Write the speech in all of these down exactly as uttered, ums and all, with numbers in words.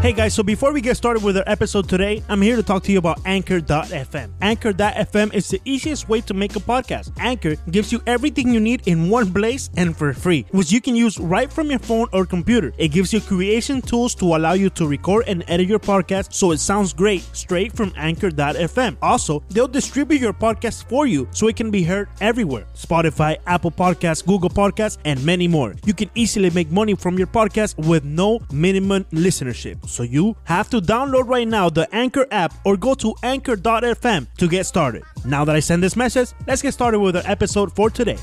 Hey guys, so before we get started with our episode today, I'm here to talk to you about Anchor dot F M. Anchor dot F M is the easiest way to make a podcast. Anchor gives you everything you need in one place and for free, which you can use right from your phone or computer. It gives you creation tools to allow you to record and edit your podcast so it sounds great, straight from Anchor dot F M. Also, they'll distribute your podcast for you so it can be heard everywhere. Spotify, Apple Podcasts, Google Podcasts, and many more. You can easily make money from your podcast with no minimum listenership. So you have to download right now the Anchor app or go to Anchor dot F M to get started. Now that I send this message, let's get started with our episode for today.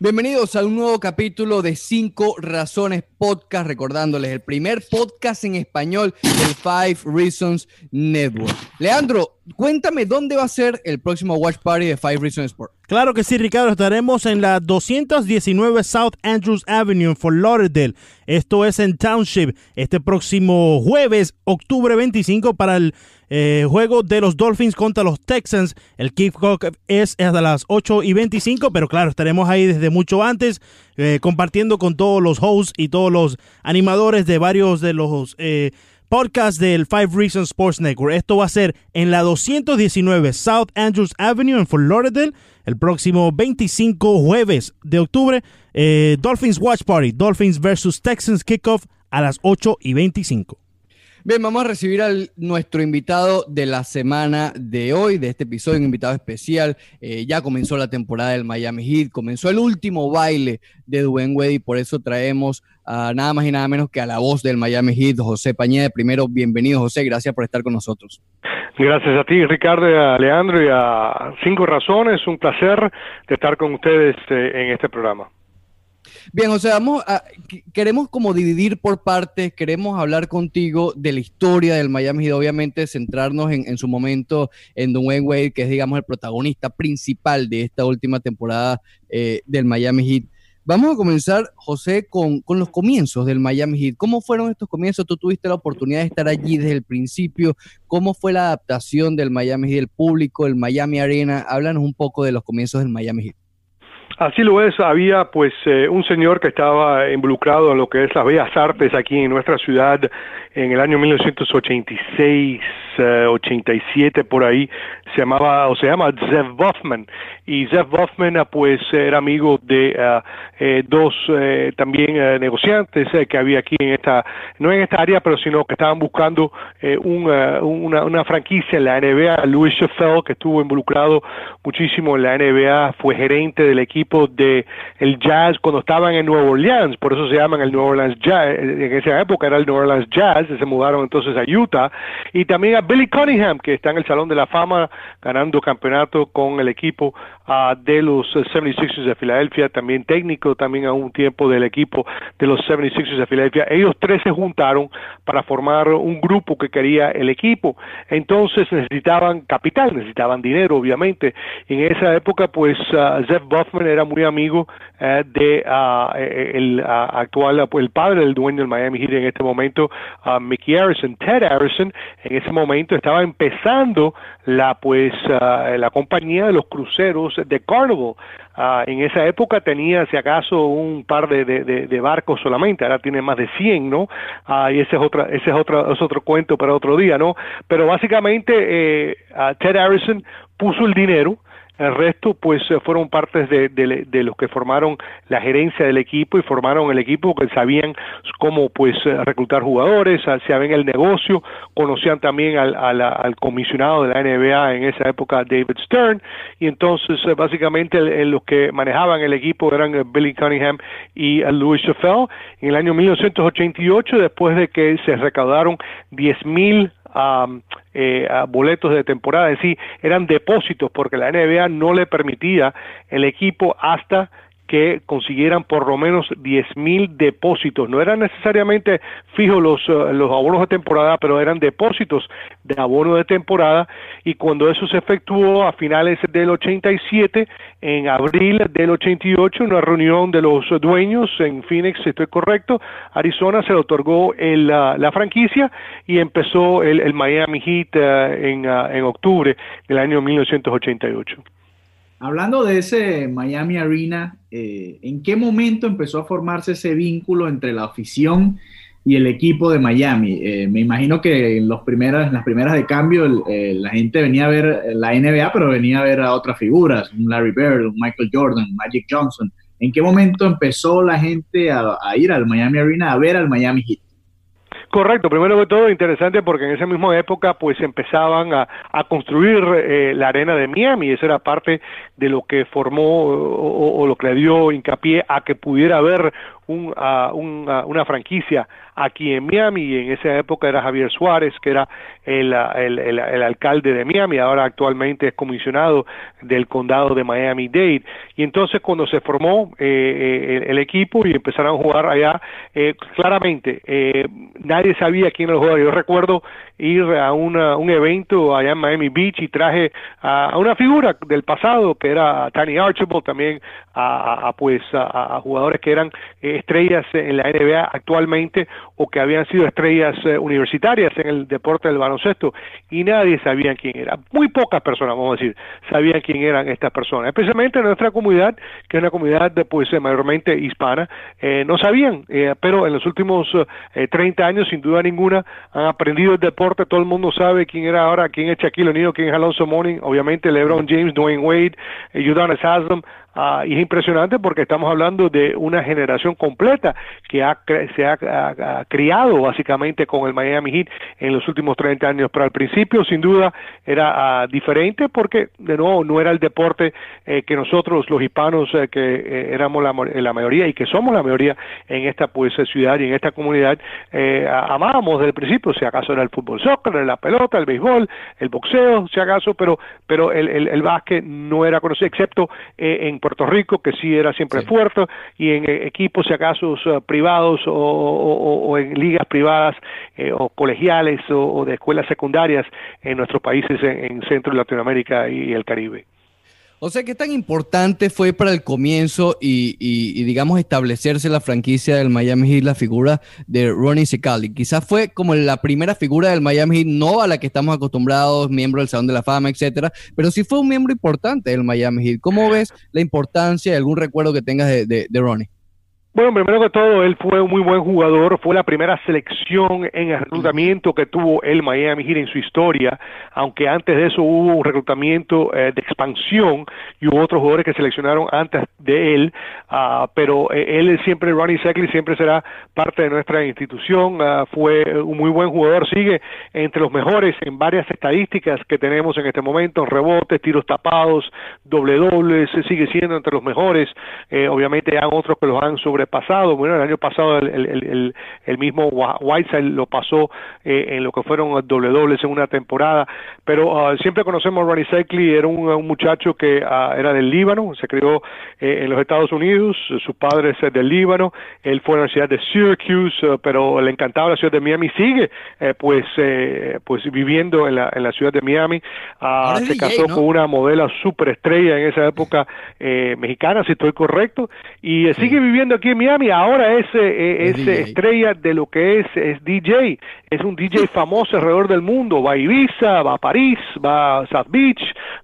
Bienvenidos a un nuevo capítulo de cinco Razones Podcast, recordándoles el primer podcast en español del Five Reasons Network. Leandro, cuéntame dónde va a ser el próximo Watch Party de Five Reasons Sport. Claro que sí, Ricardo, estaremos en la doscientos diecinueve South Andrews Avenue en Fort Lauderdale, esto es en Township, este próximo jueves, octubre veinticinco, para el eh, juego de los Dolphins contra los Texans. El kickoff es hasta las ocho y veinticinco, pero claro, estaremos ahí desde mucho antes, eh, compartiendo con todos los hosts y todos los animadores de varios de los eh, podcasts del Five Reasons Sports Network. Esto va a ser en la doscientos diecinueve South Andrews Avenue en Fort Lauderdale, el próximo veinticinco jueves de octubre, eh, Dolphins Watch Party, Dolphins versus Texans Kickoff a las ocho y veinticinco. Bien, vamos a recibir al nuestro invitado de la semana de hoy, de este episodio, un invitado especial. Eh, ya comenzó la temporada del Miami Heat, comenzó el último baile de Dwyane Wade y por eso traemos a nada más y nada menos que a la voz del Miami Heat, José Pañeda. Primero, bienvenido José, gracias por estar con nosotros. Gracias a ti, Ricardo, y a Leandro y a Cinco Razones. Un placer de estar con ustedes eh, en este programa. Bien, o sea, vamos a, queremos como dividir por partes, queremos hablar contigo de la historia del Miami Heat, obviamente centrarnos en, en su momento en Dwyane Wade, que es, digamos, el protagonista principal de esta última temporada eh, del Miami Heat. Vamos a comenzar, José, con, con los comienzos del Miami Heat. ¿Cómo fueron estos comienzos? Tú tuviste la oportunidad de estar allí desde el principio. ¿Cómo fue la adaptación del Miami Heat, del público, del Miami Arena? Háblanos un poco de los comienzos del Miami Heat. Así lo es, había pues eh, un señor que estaba involucrado en lo que es las bellas artes aquí en nuestra ciudad en el año mil novecientos ochenta y seis, eh, ochenta y siete, por ahí, se llamaba o se llama Zev Buffman, y Zev Buffman eh, pues era amigo de uh, eh, dos eh, también eh, negociantes eh, que había aquí en esta, no en esta área, pero sino que estaban buscando eh, una, una, una franquicia en la N B A, Louis Sheffield, que estuvo involucrado muchísimo en la N B A, fue gerente del equipo de el Jazz cuando estaban en Nueva Orleans, por eso se llaman el Nueva Orleans Jazz, en esa época era el Nueva Orleans Jazz, se mudaron entonces a Utah, y también a Billy Cunningham, que está en el Salón de la Fama ganando campeonato con el equipo uh, de los setenta y seis ers de Filadelfia, también técnico también a un tiempo del equipo de los setenta y seis ers de Filadelfia. Ellos tres se juntaron para formar un grupo que quería el equipo, entonces necesitaban capital, necesitaban dinero, obviamente. En esa época pues uh, Zev Buffman era muy amigo eh, de uh, el uh, actual, el padre del dueño del Miami Heat en este momento, uh, Mickey Arison, Ted Arison. En ese momento estaba empezando la pues uh, la compañía de los cruceros de Carnival. Uh, en esa época tenía, si acaso, un par de, de, de, de barcos solamente, ahora tiene más de cien, ¿no? Uh, y ese es, otra, ese es, otra, es otro cuento para otro día, ¿no? Pero básicamente eh, uh, Ted Arison puso el dinero. El resto, pues, fueron partes de, de, de los que formaron la gerencia del equipo y formaron el equipo, que sabían cómo, pues, reclutar jugadores, sabían el negocio, conocían también al, al, al comisionado de la N B A en esa época, David Stern, y entonces, básicamente, los que manejaban el equipo eran Billy Cunningham y Louis Sheffield. En el año mil novecientos ochenta y ocho, después de que se recaudaron diez mil Um, eh, uh, boletos de temporada, en sí eran depósitos, porque la N B A no le permitía el equipo hasta que consiguieran por lo menos diez mil depósitos. No eran necesariamente fijos los, uh, los abonos de temporada, pero eran depósitos de abono de temporada, y cuando eso se efectuó a finales del ochenta y siete, en abril del ochenta y ocho, una reunión de los dueños en Phoenix, si estoy correcto, Arizona, se le otorgó el, uh, la franquicia y empezó el, el Miami Heat uh, en, uh, en octubre del año mil novecientos ochenta y ocho. Hablando de ese Miami Arena, eh, ¿en qué momento empezó a formarse ese vínculo entre la afición y el equipo de Miami? Eh, me imagino que en, los primeras, en las primeras de cambio el, eh, la gente venía a ver la N B A, pero venía a ver a otras figuras, un Larry Bird, un Michael Jordan, Magic Johnson. ¿En qué momento empezó la gente a, a ir al Miami Arena, a ver al Miami Heat? Correcto, primero que todo interesante porque en esa misma época pues empezaban a, a construir eh, la arena de Miami, eso era parte de lo que formó o, o lo que le dio hincapié a que pudiera haber un, a, un, a, una franquicia aquí en Miami, y en esa época era Javier Suárez, que era el, el, el, el alcalde de Miami, ahora actualmente es comisionado del condado de Miami-Dade, y entonces cuando se formó eh, el, el equipo y empezaron a jugar allá, eh, claramente eh, nadie sabía quién era el jugador. Yo recuerdo ir a una, un evento allá en Miami Beach y traje a, a una figura del pasado que era Tony Archibald, también a, a, pues, a, a jugadores que eran eh, estrellas en la N B A actualmente, o que habían sido estrellas eh, universitarias en el deporte del baloncesto, y nadie sabía quién era. Muy pocas personas, vamos a decir, sabían quién eran estas personas, especialmente en nuestra comunidad, que es una comunidad pues eh, mayormente hispana, eh, no sabían, eh, pero en los últimos eh, treinta años, sin duda ninguna, han aprendido el deporte, todo el mundo sabe quién era ahora, quién es Shaquille O'Neal, quién es Alonso Mourning, obviamente LeBron James, Dwyane Wade, eh, Udonis Haslem. Uh, y es impresionante porque estamos hablando de una generación completa que ha, se ha, ha, ha criado básicamente con el Miami Heat en los últimos treinta años, pero al principio sin duda era uh, diferente porque de nuevo no era el deporte eh, que nosotros los hispanos eh, que eh, éramos la, la mayoría y que somos la mayoría en esta pues ciudad y en esta comunidad eh, amábamos desde el principio, si acaso era el fútbol, soccer, la pelota, el béisbol, el boxeo, si acaso, pero pero el, el, el básquet no era conocido, excepto eh, en Puerto Rico, que sí era siempre sí. fuerte, y en equipos, si acaso, privados o, o, o en ligas privadas eh, o colegiales o, o de escuelas secundarias en nuestros países en, en Centro y Latinoamérica y el Caribe. O sea, ¿qué tan importante fue para el comienzo y, y, y digamos, establecerse la franquicia del Miami Heat la figura de Ronnie Seikaly? Quizás fue como la primera figura del Miami Heat, no a la que estamos acostumbrados, miembro del Salón de la Fama, etcétera, pero sí fue un miembro importante del Miami Heat. ¿Cómo ves la importancia y algún recuerdo que tengas de, de, de Ronnie? Bueno, primero que todo, él fue un muy buen jugador, fue la primera selección en reclutamiento que tuvo el Miami Heat en su historia, aunque antes de eso hubo un reclutamiento eh, de expansión y hubo otros jugadores que seleccionaron antes de él, uh, pero eh, él siempre, Ronnie Seikaly, siempre será parte de nuestra institución, uh, fue un muy buen jugador, sigue entre los mejores en varias estadísticas que tenemos en este momento, rebotes, tiros tapados, doble dobles, sigue siendo entre los mejores, eh, obviamente hay otros que los han sobre pasado, bueno, el año pasado el, el, el, el mismo Whiteside lo pasó eh, en lo que fueron doble dobles en una temporada, pero uh, siempre conocemos a Ronnie Seikaly, era un, un muchacho que uh, era del Líbano, se crió eh, en los Estados Unidos, sus padres es del Líbano, él fue a la Universidad de Syracuse, uh, pero le encantaba la ciudad de Miami, sigue eh, pues eh, pues viviendo en la, en la ciudad de Miami, uh, se casó D J, ¿no? con una modelo superestrella en esa época eh, mexicana, si estoy correcto, y eh, sigue viviendo aquí Miami, ahora es, eh, es estrella de lo que es, es D J, es un D J famoso alrededor del mundo, va a Ibiza, va a París, va a South Beach,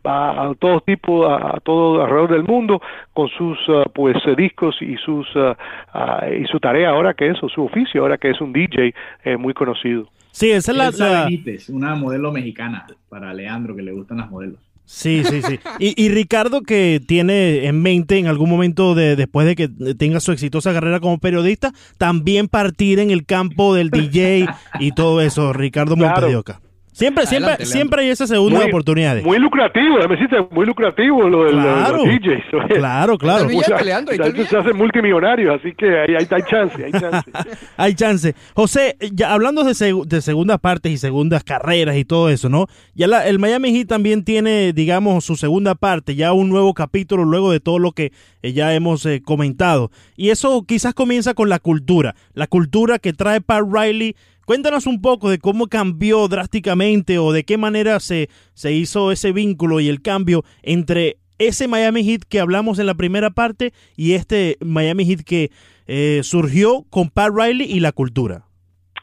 va a todo tipo, a, a todo alrededor del mundo con sus uh, pues discos y sus uh, uh, y su tarea ahora que es, o su oficio ahora que es un D J eh, muy conocido. Sí, esa es la, Elsa Benítez, una modelo mexicana para Leandro que le gustan las modelos. Sí, sí, sí. Y, y Ricardo, que tiene en mente en algún momento de, después de que tenga su exitosa carrera como periodista, también partir en el campo del D J y todo eso, Ricardo Montedioca. Claro. Siempre, siempre, adelante, siempre hay esas segundas muy, oportunidades. Muy lucrativo, me hiciste muy lucrativo lo de claro, los D Js. Oye. Claro, claro. O sea, peleando, se hacen multimillonarios, así que hay, hay, hay chance, hay chance. Hay chance. José, ya hablando de, seg- de segundas partes y segundas carreras y todo eso, ¿no? Ya la, el Miami Heat también tiene, digamos, su segunda parte, ya un nuevo capítulo luego de todo lo que eh, ya hemos eh, comentado. Y eso quizás comienza con la cultura, la cultura que trae Pat Riley. Cuéntanos un poco de cómo cambió drásticamente o de qué manera se, se hizo ese vínculo y el cambio entre ese Miami Heat que hablamos en la primera parte y este Miami Heat que eh, surgió con Pat Riley y la cultura.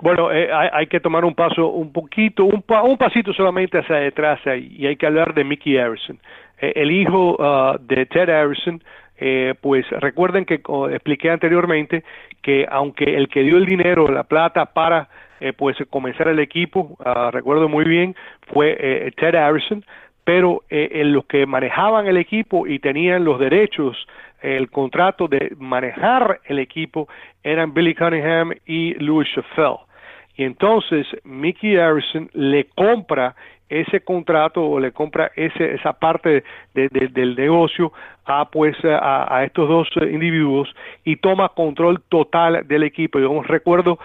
Bueno, eh, hay, hay que tomar un paso un poquito, un, pa, un pasito solamente hacia detrás y hay que hablar de Mickey Arison. eh, el hijo uh, de Ted Arison, eh, pues recuerden que oh, expliqué anteriormente que aunque el que dio el dinero, la plata para eh, pues comenzar el equipo, uh, recuerdo muy bien, fue eh, Ted Arison, pero eh, en los que manejaban el equipo y tenían los derechos, el contrato de manejar el equipo, eran Billy Cunningham y Louis Sheffield. Y entonces Mickey Arison le compra ese contrato o le compra ese, esa parte de, de, del negocio a, pues, a, a estos dos individuos y toma control total del equipo. Yo recuerdo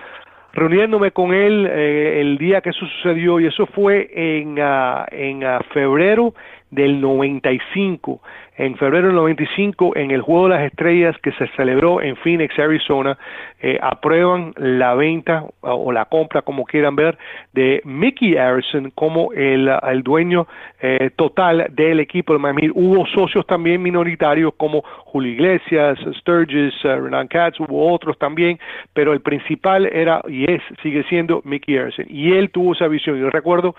reuniéndome con él eh, el día que eso sucedió, y eso fue en, uh, en uh, febrero del noventa y cinco. En febrero del noventa y cinco, en el Juego de las Estrellas que se celebró en Phoenix, Arizona, eh, aprueban la venta o la compra, como quieran ver, de Mickey Arison como el, el dueño eh, total del equipo de Miami. Hubo socios también minoritarios como Julio Iglesias, Sturgis, uh, Renan Katz, hubo otros también, pero el principal era y es, sigue siendo Mickey Arison, y él tuvo esa visión. Yo recuerdo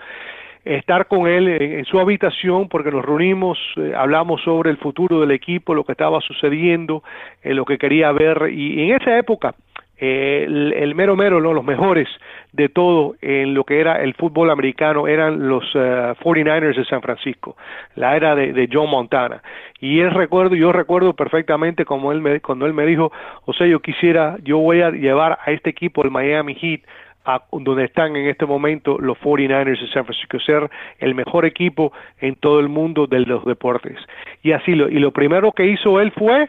estar con él en su habitación porque nos reunimos, eh, hablamos sobre el futuro del equipo, lo que estaba sucediendo, eh, lo que quería ver, y, y en esa época eh, el, el mero mero, ¿no? Los mejores de todo en lo que era el fútbol americano eran los uh, cuarenta y nueve ers de San Francisco, la era de, de Joe Montana, y él recuerdo, yo recuerdo perfectamente como él me, cuando él me dijo, o sea, yo quisiera, yo voy a llevar a este equipo, el Miami Heat, a donde están en este momento los cuarenta y nueve ers de San Francisco, ser el mejor equipo en todo el mundo de los deportes. Y así lo, y lo primero que hizo él fue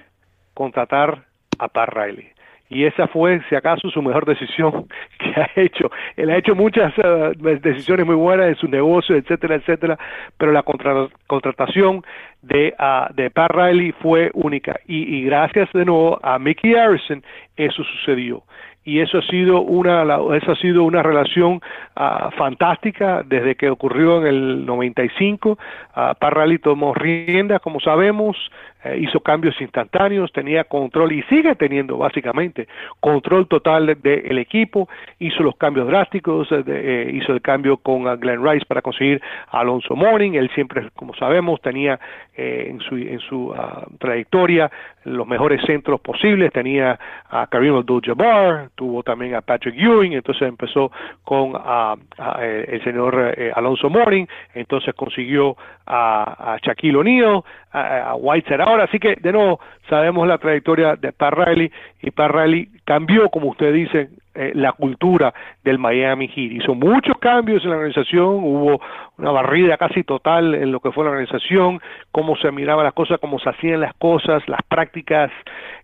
contratar a Pat Riley. Y esa fue, si acaso, su mejor decisión que ha hecho. Él ha hecho muchas uh, decisiones muy buenas en su negocio, etcétera, etcétera, pero la contra, contratación de, uh, de Pat Riley fue única. Y, y gracias de nuevo a Mickey Arison, eso sucedió. Y eso ha sido una, eso ha sido una relación uh, fantástica desde que ocurrió en el noventa y cinco. Uh, Pat Riley tomó riendas, como sabemos, eh, hizo cambios instantáneos, tenía control y sigue teniendo básicamente control total del de, de equipo. Hizo los cambios drásticos, de, eh, hizo el cambio con uh, Glenn Rice para conseguir a Alonso Mourning. Él siempre, como sabemos, tenía eh, en su, en su uh, trayectoria los mejores centros posibles, tenía a Kareem Abdul-Jabbar, tuvo también a Patrick Ewing, entonces empezó con a, a, el señor eh, Alonso Mourning, entonces consiguió a, a Shaquille O'Neal, a, a Whiteside ahora, así que de nuevo sabemos la trayectoria de Pat Riley, y Pat Riley cambió, como ustedes dicen, eh, la cultura del Miami Heat, hizo muchos cambios en la organización, hubo una barrida casi total en lo que fue la organización, cómo se miraban las cosas, cómo se hacían las cosas, las prácticas,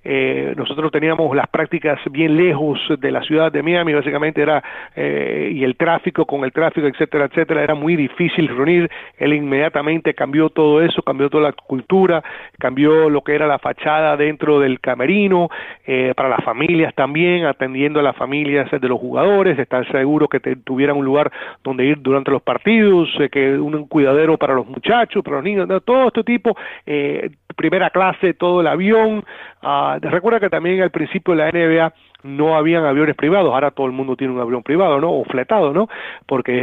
eh, nosotros teníamos las prácticas bien lejos de la ciudad de Miami, básicamente era, eh, y el tráfico, con el tráfico, etcétera, etcétera, era muy difícil reunir. Él inmediatamente cambió todo eso, cambió toda la cultura, cambió lo que era la fachada dentro del camerino, eh, para las familias también, atendiendo a las familias de los jugadores, estar seguros que te, tuvieran un lugar donde ir durante los partidos, que un cuidadero para los muchachos, para los niños, todo este tipo, eh, primera clase, todo el avión. Uh, recuerda que también al principio de la N B A no habían aviones privados, ahora todo el mundo tiene un avión privado, ¿no? O fletado, ¿no? Porque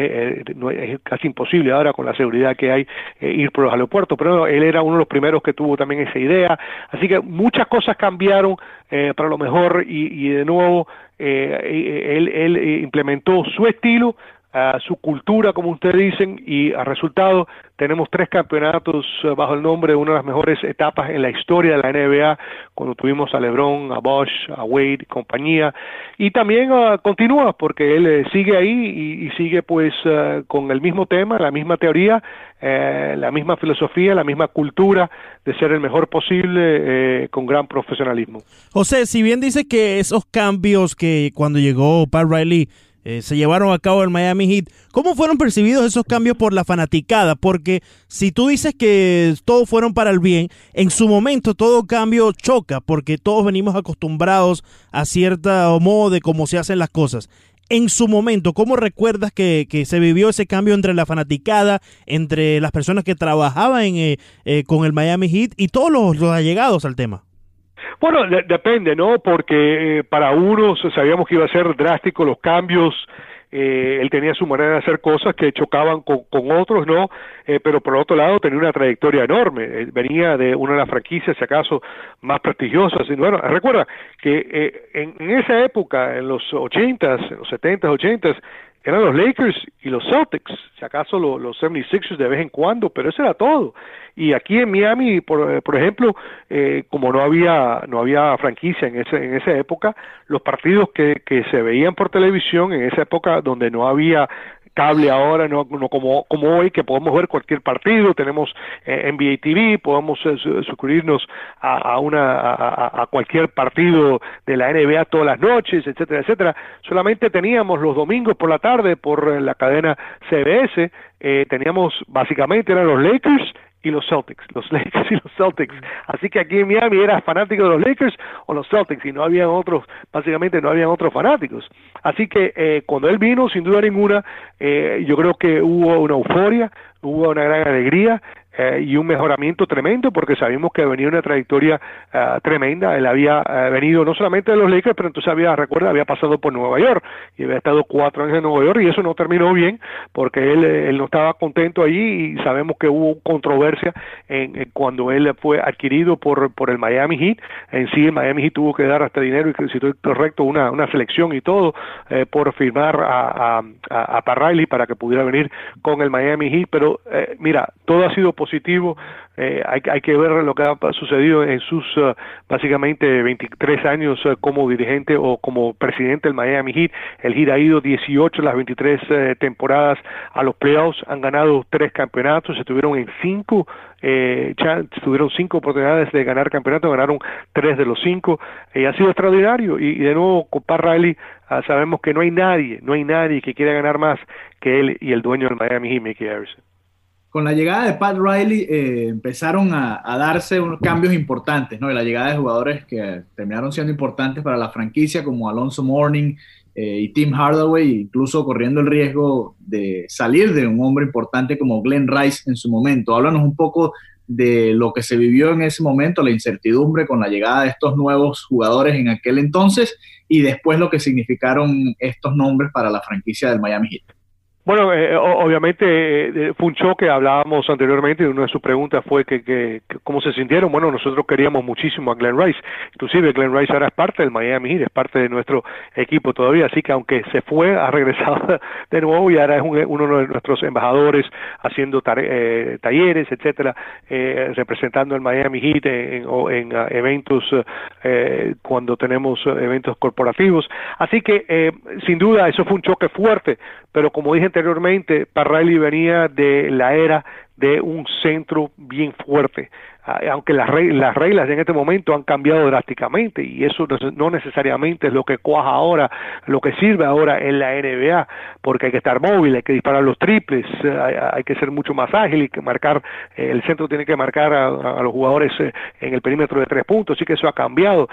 eh, no, es casi imposible ahora con la seguridad que hay eh, ir por los aeropuertos, pero no, él era uno de los primeros que tuvo también esa idea, así que muchas cosas cambiaron eh, para lo mejor, y, y de nuevo eh, él, él implementó su estilo, Uh, su cultura, como ustedes dicen, y a resultado tenemos tres campeonatos uh, bajo el nombre de una de las mejores etapas en la historia de la N B A, cuando tuvimos a LeBron, a Bosh, a Wade, compañía, y también uh, continúa, porque él eh, sigue ahí y, y sigue pues uh, con el mismo tema, la misma teoría, eh, la misma filosofía, la misma cultura de ser el mejor posible, eh, con gran profesionalismo. José, si bien dice que esos cambios que cuando llegó Pat Riley Eh, se llevaron a cabo el Miami Heat, ¿cómo fueron percibidos esos cambios por la fanaticada? Porque si tú dices que todos fueron para el bien, en su momento todo cambio choca, porque todos venimos acostumbrados a cierto modo de cómo se hacen las cosas. En su momento, ¿cómo recuerdas que, que se vivió ese cambio entre la fanaticada, entre las personas que trabajaban en, eh, eh, con el Miami Heat y todos los, los allegados al tema? Bueno, de- depende, ¿no? Porque eh, para unos sabíamos que iba a ser drástico los cambios, eh, él tenía su manera de hacer cosas que chocaban con, con otros, ¿no? Eh, pero por otro lado tenía una trayectoria enorme, eh, venía de una de las franquicias, si acaso, más prestigiosas. Y bueno, recuerda que eh, en, en esa época, en los ochentas, en los setentas, ochentas, eran los Lakers y los Celtics, si acaso los, los setenta y seis ers de vez en cuando, pero eso era todo. Y aquí en Miami, por, por ejemplo, eh, como no había no había franquicia en ese, en esa época, los partidos que, que se veían por televisión en esa época, donde no había cable ahora, no, no como, como hoy, que podemos ver cualquier partido, tenemos eh, N B A T V, podemos eh, suscribirnos a, a, una, a, a cualquier partido de la N B A todas las noches, etcétera, etcétera. Solamente teníamos los domingos por la tarde, por la cadena C B S, eh, teníamos, básicamente eran los Lakers y los Celtics, los Lakers y los Celtics. Así que aquí en Miami eras fanático de los Lakers o los Celtics, y no habían otros, básicamente no habían otros fanáticos. Así que eh, cuando él vino, sin duda ninguna, eh, yo creo que hubo una euforia, hubo una gran alegría, eh, y un mejoramiento tremendo, porque sabíamos que venía una trayectoria uh, tremenda. Él había uh, venido no solamente de los Lakers, pero entonces había, recuerda, había pasado por Nueva York, y había estado cuatro años en Nueva York, y eso no terminó bien, porque él, él no estaba contento allí, y sabemos que hubo controversia en, en cuando él fue adquirido por, por el Miami Heat. En sí, el Miami Heat tuvo que dar hasta dinero, y si estoy correcto, una, una selección y todo, eh, por firmar a, a, a, a Pat Riley para que pudiera venir con el Miami Heat, pero Eh, mira, todo ha sido positivo. Eh, hay, hay que ver lo que ha sucedido en sus uh, básicamente veintitrés años uh, como dirigente o como presidente del Miami Heat. El Heat ha ido dieciocho de las veintitrés eh, temporadas a los playoffs, han ganado tres campeonatos, estuvieron en cinco eh, tuvieron cinco oportunidades de ganar campeonatos, ganaron tres de los cinco. Eh, ha sido extraordinario, y, y de nuevo con Pat Riley uh, sabemos que no hay nadie, no hay nadie que quiera ganar más que él y el dueño del Miami Heat, Mickey Arison. Con la llegada de Pat Riley eh, empezaron a, a darse unos cambios importantes, ¿no? Y la llegada de jugadores que terminaron siendo importantes para la franquicia, como Alonso Mourning eh, y Tim Hardaway, incluso corriendo el riesgo de salir de un hombre importante como Glenn Rice en su momento. Háblanos un poco de lo que se vivió en ese momento, la incertidumbre con la llegada de estos nuevos jugadores en aquel entonces, y después lo que significaron estos nombres para la franquicia del Miami Heat. Bueno, eh, obviamente eh, fue un choque, hablábamos anteriormente, y una de sus preguntas fue que, que, que cómo se sintieron. Bueno, nosotros queríamos muchísimo a Glenn Rice, inclusive Glenn Rice ahora es parte del Miami Heat, es parte de nuestro equipo todavía, así que aunque se fue, ha regresado de nuevo, y ahora es un, uno de nuestros embajadores haciendo tare, eh, talleres, etcétera, eh, representando al Miami Heat en, en, en eventos, eh, cuando tenemos eventos corporativos. Así que, eh, sin duda, eso fue un choque fuerte, pero como dije anteriormente, Pat Riley venía de la era de un centro bien fuerte, aunque las reglas en este momento han cambiado drásticamente, y eso no necesariamente es lo que cuaja ahora, lo que sirve ahora en la N B A, porque hay que estar móvil, hay que disparar los triples, hay que ser mucho más ágil, y que marcar, el centro tiene que marcar a, a los jugadores en el perímetro de tres puntos, así que eso ha cambiado.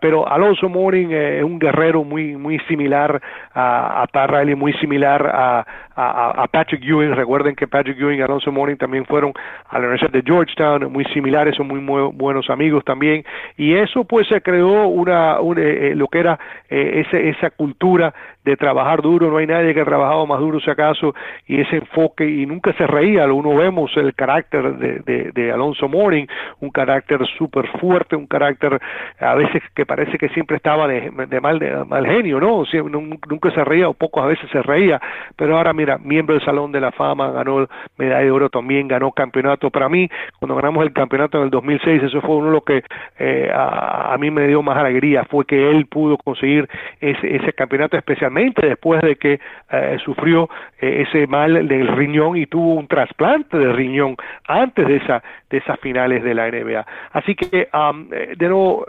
Pero Alonso Mourning es un guerrero muy muy similar a, a Pat Riley, muy similar a, a, a Patrick Ewing. Recuerden que Patrick Ewing y Alonso Mourning también fueron a la Universidad de Georgetown, muy similar, son muy, muy buenos amigos también, y eso pues se creó una, una eh, lo que era eh, ese, esa cultura de trabajar duro. No hay nadie que ha trabajado más duro, si acaso, y ese enfoque, y nunca se reía. Uno vemos el carácter de, de, de Alonso Mourning, un carácter súper fuerte, un carácter a veces que parece que siempre estaba de, de, mal, de mal genio, ¿no? Sie- nunca se reía, o pocas veces se reía, pero ahora mira, miembro del Salón de la Fama, ganó medalla de oro también, ganó campeonato. Para mí, cuando ganamos el campeonato en el dos mil seis, eso fue uno de los que eh, a, a mí me dio más alegría, fue que él pudo conseguir ese, ese campeonato, especialmente después de que eh, sufrió eh, ese mal del riñón, y tuvo un trasplante de riñón antes de, esa, de esas finales de la N B A. Así que, um, de nuevo,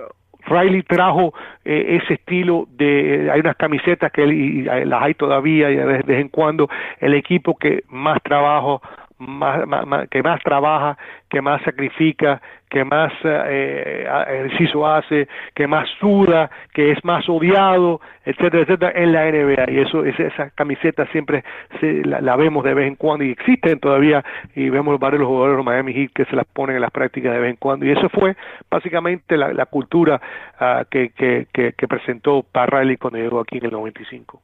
Riley trajo eh, ese estilo de, eh, hay unas camisetas que él, y, y las hay todavía, y de vez en cuando, el equipo que más trabajo Más, más, que más trabaja, que más sacrifica, que más eh, ejercicio hace, que más suda, que es más odiado, etcétera, etcétera, en la N B A. Y eso, esas camisetas siempre se, la, la vemos de vez en cuando, y existen todavía, y vemos varios los jugadores de Miami Heat que se las ponen en las prácticas de vez en cuando. Y eso fue básicamente la, la cultura uh, que, que, que, que presentó Pat Riley cuando llegó aquí en el noventa y cinco.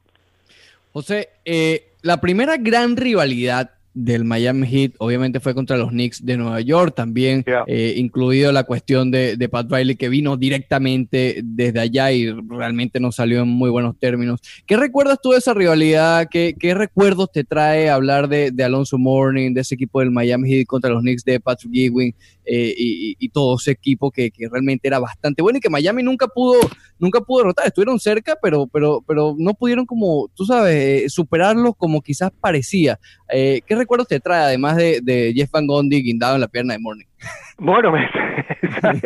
José, eh, la primera gran rivalidad del Miami Heat obviamente fue contra los Knicks de Nueva York también, yeah. eh, incluido la cuestión de, de Pat Riley, que vino directamente desde allá y realmente no salió en muy buenos términos. ¿Qué recuerdas tú de esa rivalidad? ¿Qué, qué recuerdos te trae hablar de, de Alonso Mourning, de ese equipo del Miami Heat contra los Knicks de Patrick Ewing eh, y, y todo ese equipo que, que realmente era bastante bueno y que Miami nunca pudo nunca pudo derrotar? Estuvieron cerca, pero, pero, pero no pudieron, como tú sabes, superarlos como quizás parecía. Eh, ¿qué ¿Qué recuerdos te trae, además de, de Jeff Van Gundy guindado en la pierna de Mourning? Bueno, esa es,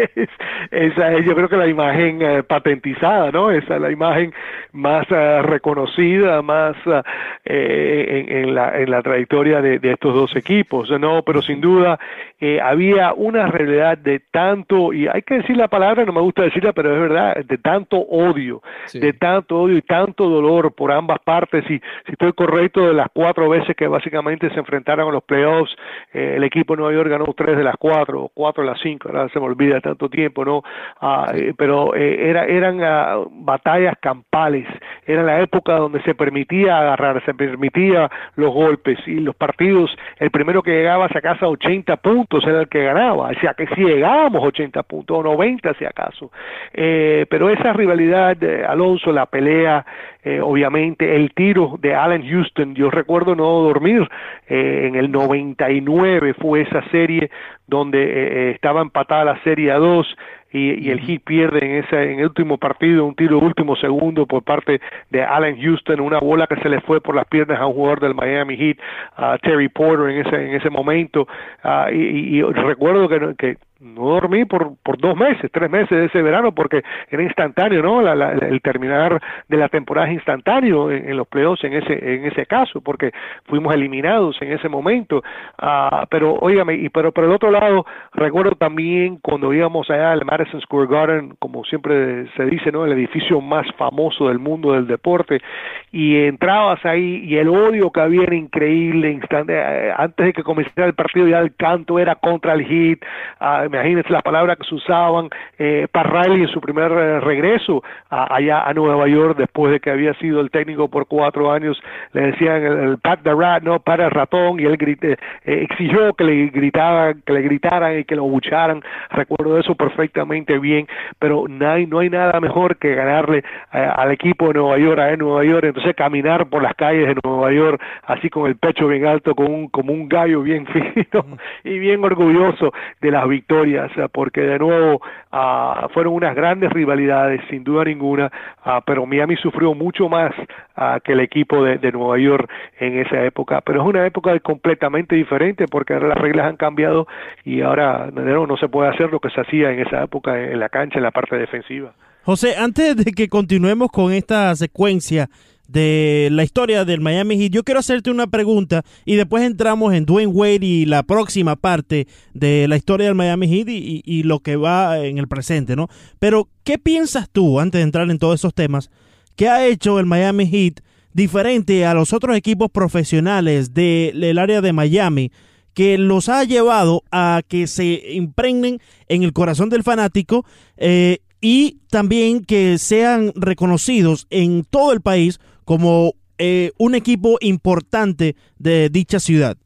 esa es yo creo que la imagen eh, patentizada, ¿no? Esa es la imagen más uh, reconocida, más uh, eh, en, en, la, en la trayectoria de, de estos dos equipos, ¿no? Pero sin duda eh, había una realidad de tanto, y hay que decir la palabra, no me gusta decirla, pero es verdad, de tanto odio, sí. de tanto odio y tanto dolor por ambas partes. Y si estoy correcto, de las cuatro veces que básicamente se enfrentaron a los playoffs, eh, el equipo de Nueva York ganó tres de las cuatro. Cuatro, cuatro a las cinco, ahora se me olvida tanto tiempo, ¿no? Ah, eh, pero eh, era, eran uh, batallas campales, era la época donde se permitía agarrar, se permitía los golpes y los partidos, el primero que llegaba a casa ochenta puntos era el que ganaba, o sea que si llegábamos ochenta puntos o noventa si acaso, eh, pero esa rivalidad de Alonso, la pelea, eh, obviamente el tiro de Allen Houston, yo recuerdo no dormir, eh, en el noventa y nueve fue esa serie donde donde eh, estaba empatada la serie a dos y, y el Heat pierde en ese en el último partido, un tiro último segundo por parte de Allen Houston, una bola que se le fue por las piernas a un jugador del Miami Heat, uh, Terry Porter en ese en ese momento, uh, y, y, y recuerdo que, que no dormí por por dos meses, tres meses de ese verano, porque era instantáneo, ¿no? La, la, el terminar de la temporada instantáneo en, en los playoffs en ese en ese caso, porque fuimos eliminados en ese momento. Uh, pero óigame, y pero por el otro lado recuerdo también cuando íbamos allá al Madison Square Garden, como siempre se dice, ¿no? El edificio más famoso del mundo del deporte, y entrabas ahí y el odio que había era increíble. Instante, antes de que comenzara el partido ya el canto era contra el Heat. Uh, imagínense las palabras que se usaban. eh, Pat Riley en su primer eh, regreso a, allá a Nueva York, después de que había sido el técnico por cuatro años, le decían el, el Pat the Rat, no, Pat el ratón, y él grite, eh, exigió que le gritaran, que le gritaran y que lo bucharan. Recuerdo eso perfectamente bien, pero no hay, no hay nada mejor que ganarle eh, al equipo de Nueva York, a Nueva York, entonces caminar por las calles de Nueva York así con el pecho bien alto, con un, como un gallo bien fino y bien orgulloso de las victorias, porque de nuevo uh, fueron unas grandes rivalidades sin duda ninguna, uh, pero Miami sufrió mucho más uh, que el equipo de, de Nueva York en esa época, pero es una época completamente diferente porque ahora las reglas han cambiado y ahora de nuevo no se puede hacer lo que se hacía en esa época en la cancha, en la parte defensiva. José, antes de que continuemos con esta secuencia de la historia del Miami Heat, yo quiero hacerte una pregunta y después entramos en Dwyane Wade y la próxima parte de la historia del Miami Heat y, y, y lo que va en el presente, ¿no? Pero, ¿qué piensas tú, antes de entrar en todos esos temas, qué ha hecho el Miami Heat diferente a los otros equipos profesionales del área de Miami que los ha llevado a que se impregnen en el corazón del fanático eh, y también que sean reconocidos en todo el país como eh, un equipo importante de dicha ciudad?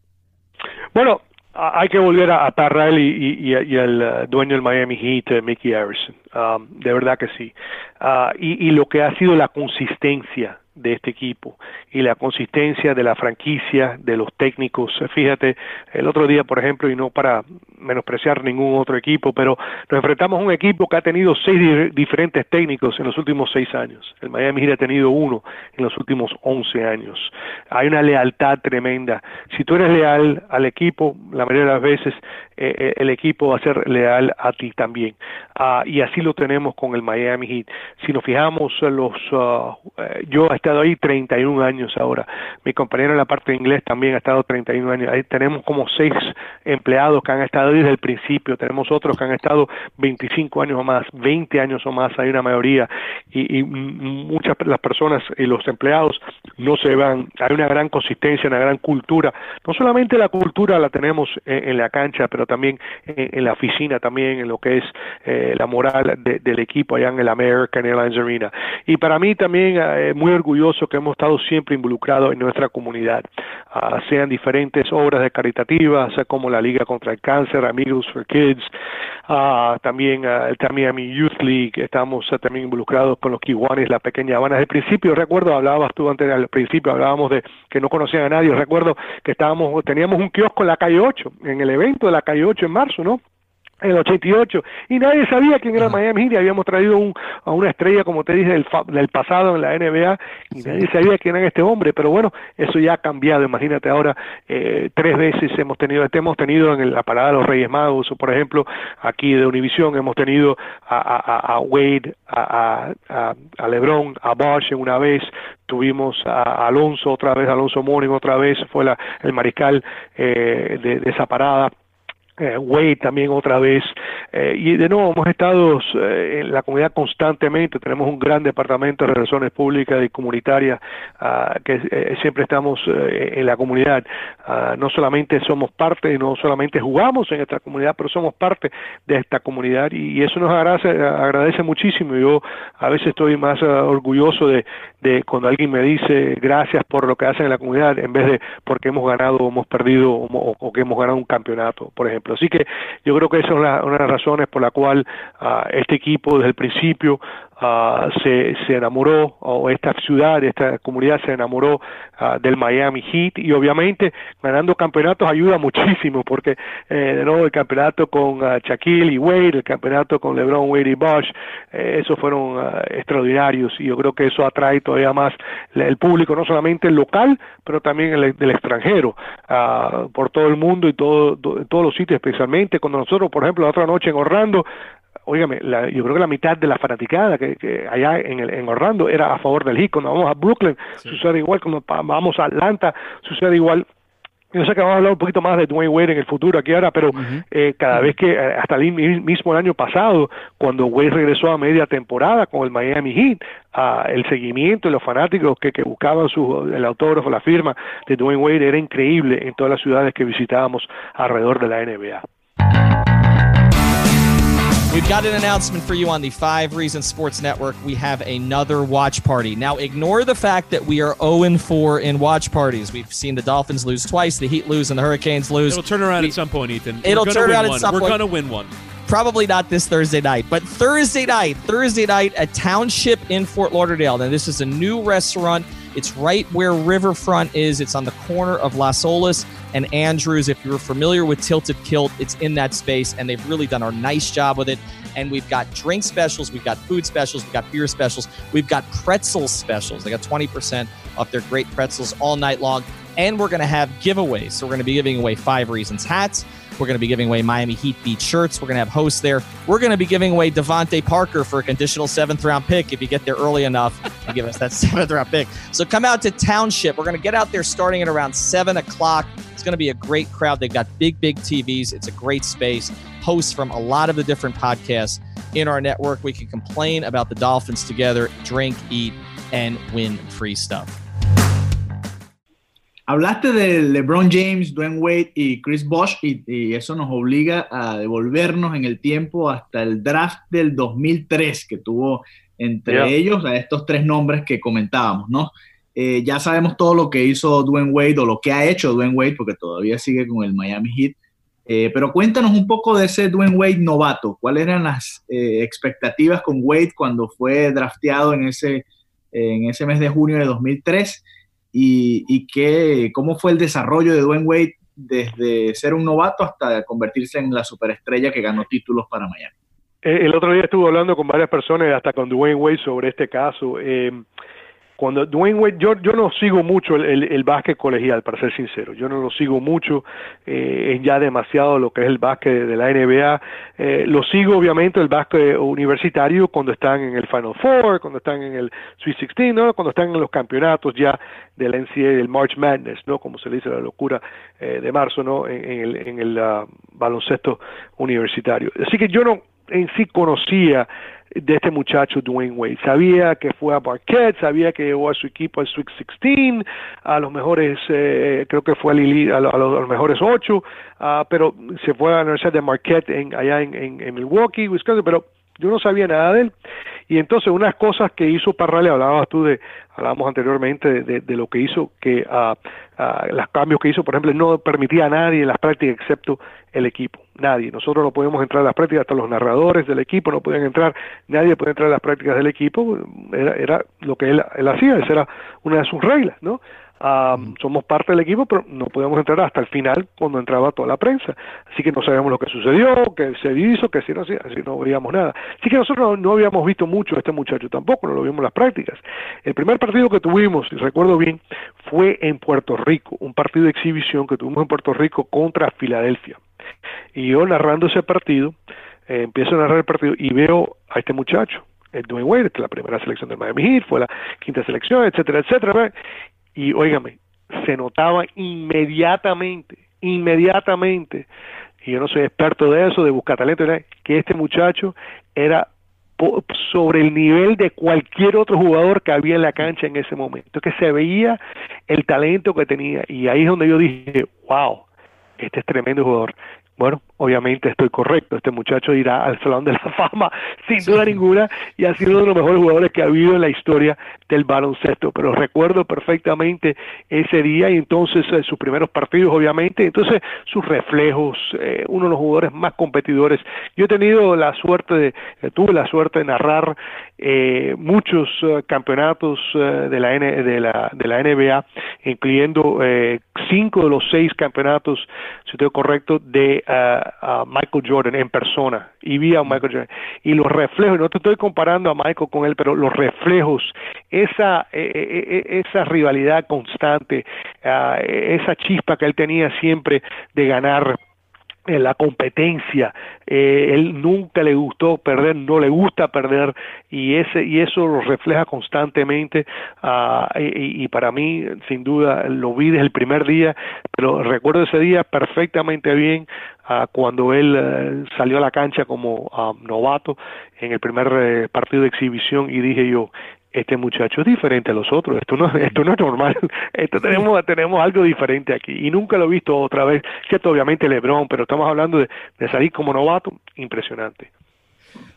Bueno, hay que volver a, a Pat Riley y, y, y al dueño del Miami Heat, Mickey Arison. Um, de verdad que sí. Uh, y, y lo que ha sido la consistencia de este equipo y la consistencia de la franquicia, de los técnicos. Fíjate, el otro día, por ejemplo, y no para menospreciar ningún otro equipo, pero nos enfrentamos a un equipo que ha tenido seis di- diferentes técnicos en los últimos seis años. El Miami Heat ha tenido uno en los últimos once años. Hay una lealtad tremenda. Si tú eres leal al equipo, la mayoría de las veces eh, el equipo va a ser leal a ti también. Uh, y así lo tenemos con el Miami Heat. Si nos fijamos, los uh, yo hasta ahí treinta y uno años ahora. Mi compañero en la parte de inglés también ha estado treinta y uno años. Ahí tenemos como seis empleados que han estado desde el principio. Tenemos otros que han estado veinticinco años o más, veinte años o más. Hay una mayoría y, y muchas de las personas y los empleados no se van. Hay una gran consistencia, una gran cultura. No solamente la cultura la tenemos en, en la cancha, pero también en, en la oficina, también en lo que es eh, la moral de, del equipo allá en el American Airlines Arena. Y para mí también eh, muy orgulloso orgullosos que hemos estado siempre involucrados en nuestra comunidad, uh, sean diferentes obras caritativas como la Liga contra el Cáncer, Amigos for Kids, uh, también uh, el Miami Youth League. Estamos uh, también involucrados con los Kiwanis, la Pequeña Habana. Desde el principio, recuerdo, hablabas tú antes, al principio hablábamos de que no conocían a nadie. Recuerdo que estábamos, teníamos un kiosco en la calle ocho, en el evento de la calle ocho en marzo, ¿no? En el ochenta y ocho, y nadie sabía quién era Miami Heat. Habíamos traído un, a una estrella, como te dije, del, fa, del pasado en la N B A, y sí, nadie sabía quién era este hombre. Pero bueno, eso ya ha cambiado. Imagínate ahora, eh, tres veces hemos tenido, este hemos tenido en la parada de los Reyes Magos, o por ejemplo, aquí de Univision, hemos tenido a, a, a Wade, a, a, a LeBron, a Bosh una vez, tuvimos a Alonso otra vez, Alonso Mourning otra vez, fue la, el mariscal eh, de, de esa parada. Eh, Wade también otra vez, eh, y de nuevo hemos estado eh, en la comunidad constantemente. Tenemos un gran departamento de relaciones públicas y comunitarias uh, que eh, siempre estamos eh, en la comunidad. Uh, no solamente somos parte, no solamente jugamos en esta comunidad, pero somos parte de esta comunidad, y, y eso nos agradece, agradece muchísimo. Yo a veces estoy más uh, orgulloso de, de cuando alguien me dice gracias por lo que hacen en la comunidad, en vez de porque hemos ganado o hemos perdido o, o que hemos ganado un campeonato, por ejemplo. Así que yo creo que esa es una, una de las razones por la cual uh, este equipo desde el principio uh, se, se enamoró, o esta ciudad, esta comunidad se enamoró uh, del Miami Heat. Y obviamente ganando campeonatos ayuda muchísimo, porque eh, de nuevo el campeonato con uh, Shaquille y Wade, el campeonato con LeBron, Wade y Bosh, eh, esos fueron uh, extraordinarios, y yo creo que eso atrae todavía más el público, no solamente el local, pero también el del extranjero, uh, por todo el mundo y todo, do, todos los sitios. Especialmente cuando nosotros, por ejemplo, la otra noche en Orlando, óigame, la, yo creo que la mitad de la fanaticada que, que allá en, el, en Orlando era a favor del Heat. Cuando vamos a Brooklyn, sí, sucede igual. Cuando vamos a Atlanta, sucede igual. Yo sé que vamos a hablar un poquito más de Dwyane Wade en el futuro aquí ahora, pero uh-huh. eh, cada vez que, hasta el mismo el año pasado, cuando Wade regresó a media temporada con el Miami Heat, uh, el seguimiento de los fanáticos que, que buscaban su, el autógrafo, la firma de Dwyane Wade era increíble en todas las ciudades que visitábamos alrededor de la N B A. We've got an announcement for you on the Five Reasons Sports Network. We have another watch party. Now, ignore the fact that we are oh and four in watch parties. We've seen the Dolphins lose twice, the Heat lose, and the Hurricanes lose. It'll turn around we, at some point, Ethan. It'll turn around one. at some We're point. We're going to win one. Probably not this Thursday night, but Thursday night, Thursday night, a Township in Fort Lauderdale. Now, this is a new restaurant. It's right where Riverfront is. It's on the corner of Las Olas and Andrews. If you're familiar with Tilted Kilt, it's in that space, and they've really done a nice job with it. And we've got drink specials, we've got food specials, we've got beer specials, we've got pretzel specials. They got twenty percent off their great pretzels all night long. And we're going to have giveaways. So we're going to be giving away Five Reasons hats. We're going to be giving away Miami Heat beat shirts. We're going to have hosts there. We're going to be giving away Devontae Parker for a conditional seventh round pick if you get there early enough and give us that seventh round pick. So come out to Township. We're going to get out there starting at around seven o'clock. It's going to be a great crowd. They've got big, big T Vs. It's a great space. Hosts from a lot of the different podcasts in our network. We can complain about the Dolphins together, drink, eat, and win free stuff. Hablaste de LeBron James, Dwyane Wade y Chris Bosh, y, y eso nos obliga a devolvernos en el tiempo hasta el draft del dos mil tres que tuvo entre yeah. ellos a estos tres nombres que comentábamos, ¿no? Eh, ya sabemos todo lo que hizo Dwyane Wade, o lo que ha hecho Dwyane Wade, porque todavía sigue con el Miami Heat. Eh, pero cuéntanos un poco de ese Dwyane Wade novato. ¿Cuáles eran las eh, expectativas con Wade cuando fue drafteado en ese, eh, en ese mes de junio de dos mil tres? ¿Y, y qué, cómo fue el desarrollo de Dwyane Wade desde ser un novato hasta convertirse en la superestrella que ganó títulos para Miami? El otro día estuve hablando con varias personas, hasta con Dwyane Wade, sobre este caso. Eh, cuando Dwyane Wade, yo, yo no sigo mucho el, el, el básquet colegial, para ser sincero. Yo no lo sigo mucho, eh, es ya demasiado lo que es el básquet de la N B A. Eh, lo sigo, obviamente, el básquet universitario cuando están en el Final Four, cuando están en el Sweet dieciséis, ¿no? Cuando están en los campeonatos ya del N C A A, del March Madness, ¿no? Como se le dice, la locura eh, de marzo, ¿no? En, en el, en el uh, baloncesto universitario. Así que yo no en sí conocía de este muchacho Dwyane Wade. Sabía que fue a Marquette, sabía que llevó a su equipo al Sweet dieciséis, a los mejores, eh, creo que fue a, Lili, a, lo, a, los, a los mejores ocho, uh, pero se fue a la Universidad de Marquette en, allá en, en, en Milwaukee, Wisconsin, pero yo no sabía nada de él. Y entonces unas cosas que hizo Pat Riley, hablabas tú de, hablábamos anteriormente de, de, de lo que hizo, que uh, uh, los cambios que hizo, por ejemplo, no permitía a nadie en las prácticas excepto el equipo, nadie, nosotros no podemos entrar a las prácticas, hasta los narradores del equipo no podían entrar, nadie podía entrar a las prácticas del equipo, era, era lo que él, él hacía, esa era una de sus reglas, ¿no? Um, somos parte del equipo, pero no podíamos entrar hasta el final cuando entraba toda la prensa. Así que no sabíamos lo que sucedió, que se hizo, que si no, así, así no veíamos nada. Así que nosotros no, no habíamos visto mucho a este muchacho tampoco, no lo vimos en las prácticas. El primer partido que tuvimos, si recuerdo bien, fue en Puerto Rico, un partido de exhibición que tuvimos en Puerto Rico contra Filadelfia. Y yo narrando ese partido, eh, empiezo a narrar el partido y veo a este muchacho, el Dwyane Wade, la primera selección del Miami Heat, fue la quinta selección, etcétera, etcétera. Y óigame, se notaba inmediatamente, inmediatamente, y yo no soy experto de eso, de buscar talento, que este muchacho era sobre el nivel de cualquier otro jugador que había en la cancha en ese momento, que se veía el talento que tenía, y ahí es donde yo dije, wow, este es tremendo jugador. Bueno, obviamente estoy correcto, este muchacho irá al Salón de la Fama sin duda sí. ninguna y ha sido uno de los mejores jugadores que ha habido en la historia del baloncesto, pero recuerdo perfectamente ese día y entonces eh, sus primeros partidos obviamente, entonces sus reflejos, eh, uno de los jugadores más competidores. Yo he tenido la suerte, de, eh, tuve la suerte de narrar eh, muchos eh, campeonatos eh, de, la N, de, la, de la N B A, incluyendo eh, cinco de los seis campeonatos, si estoy correcto, de A, a Michael Jordan en persona y vi a Michael Jordan y los reflejos, no te estoy comparando a Michael con él, pero los reflejos, esa eh, eh, esa rivalidad constante, eh, esa chispa que él tenía siempre de ganar, eh, la competencia, eh, él nunca le gustó perder, no le gusta perder y ese y eso lo refleja constantemente uh, y, y para mí sin duda lo vi desde el primer día, pero recuerdo ese día perfectamente bien. Uh, cuando él uh, salió a la cancha como um, novato en el primer uh, partido de exhibición y dije yo, este muchacho es diferente a los otros, esto no, esto no es normal, esto tenemos, tenemos algo diferente aquí y nunca lo he visto otra vez, cierto, obviamente LeBron, pero estamos hablando de, de salir como novato, impresionante.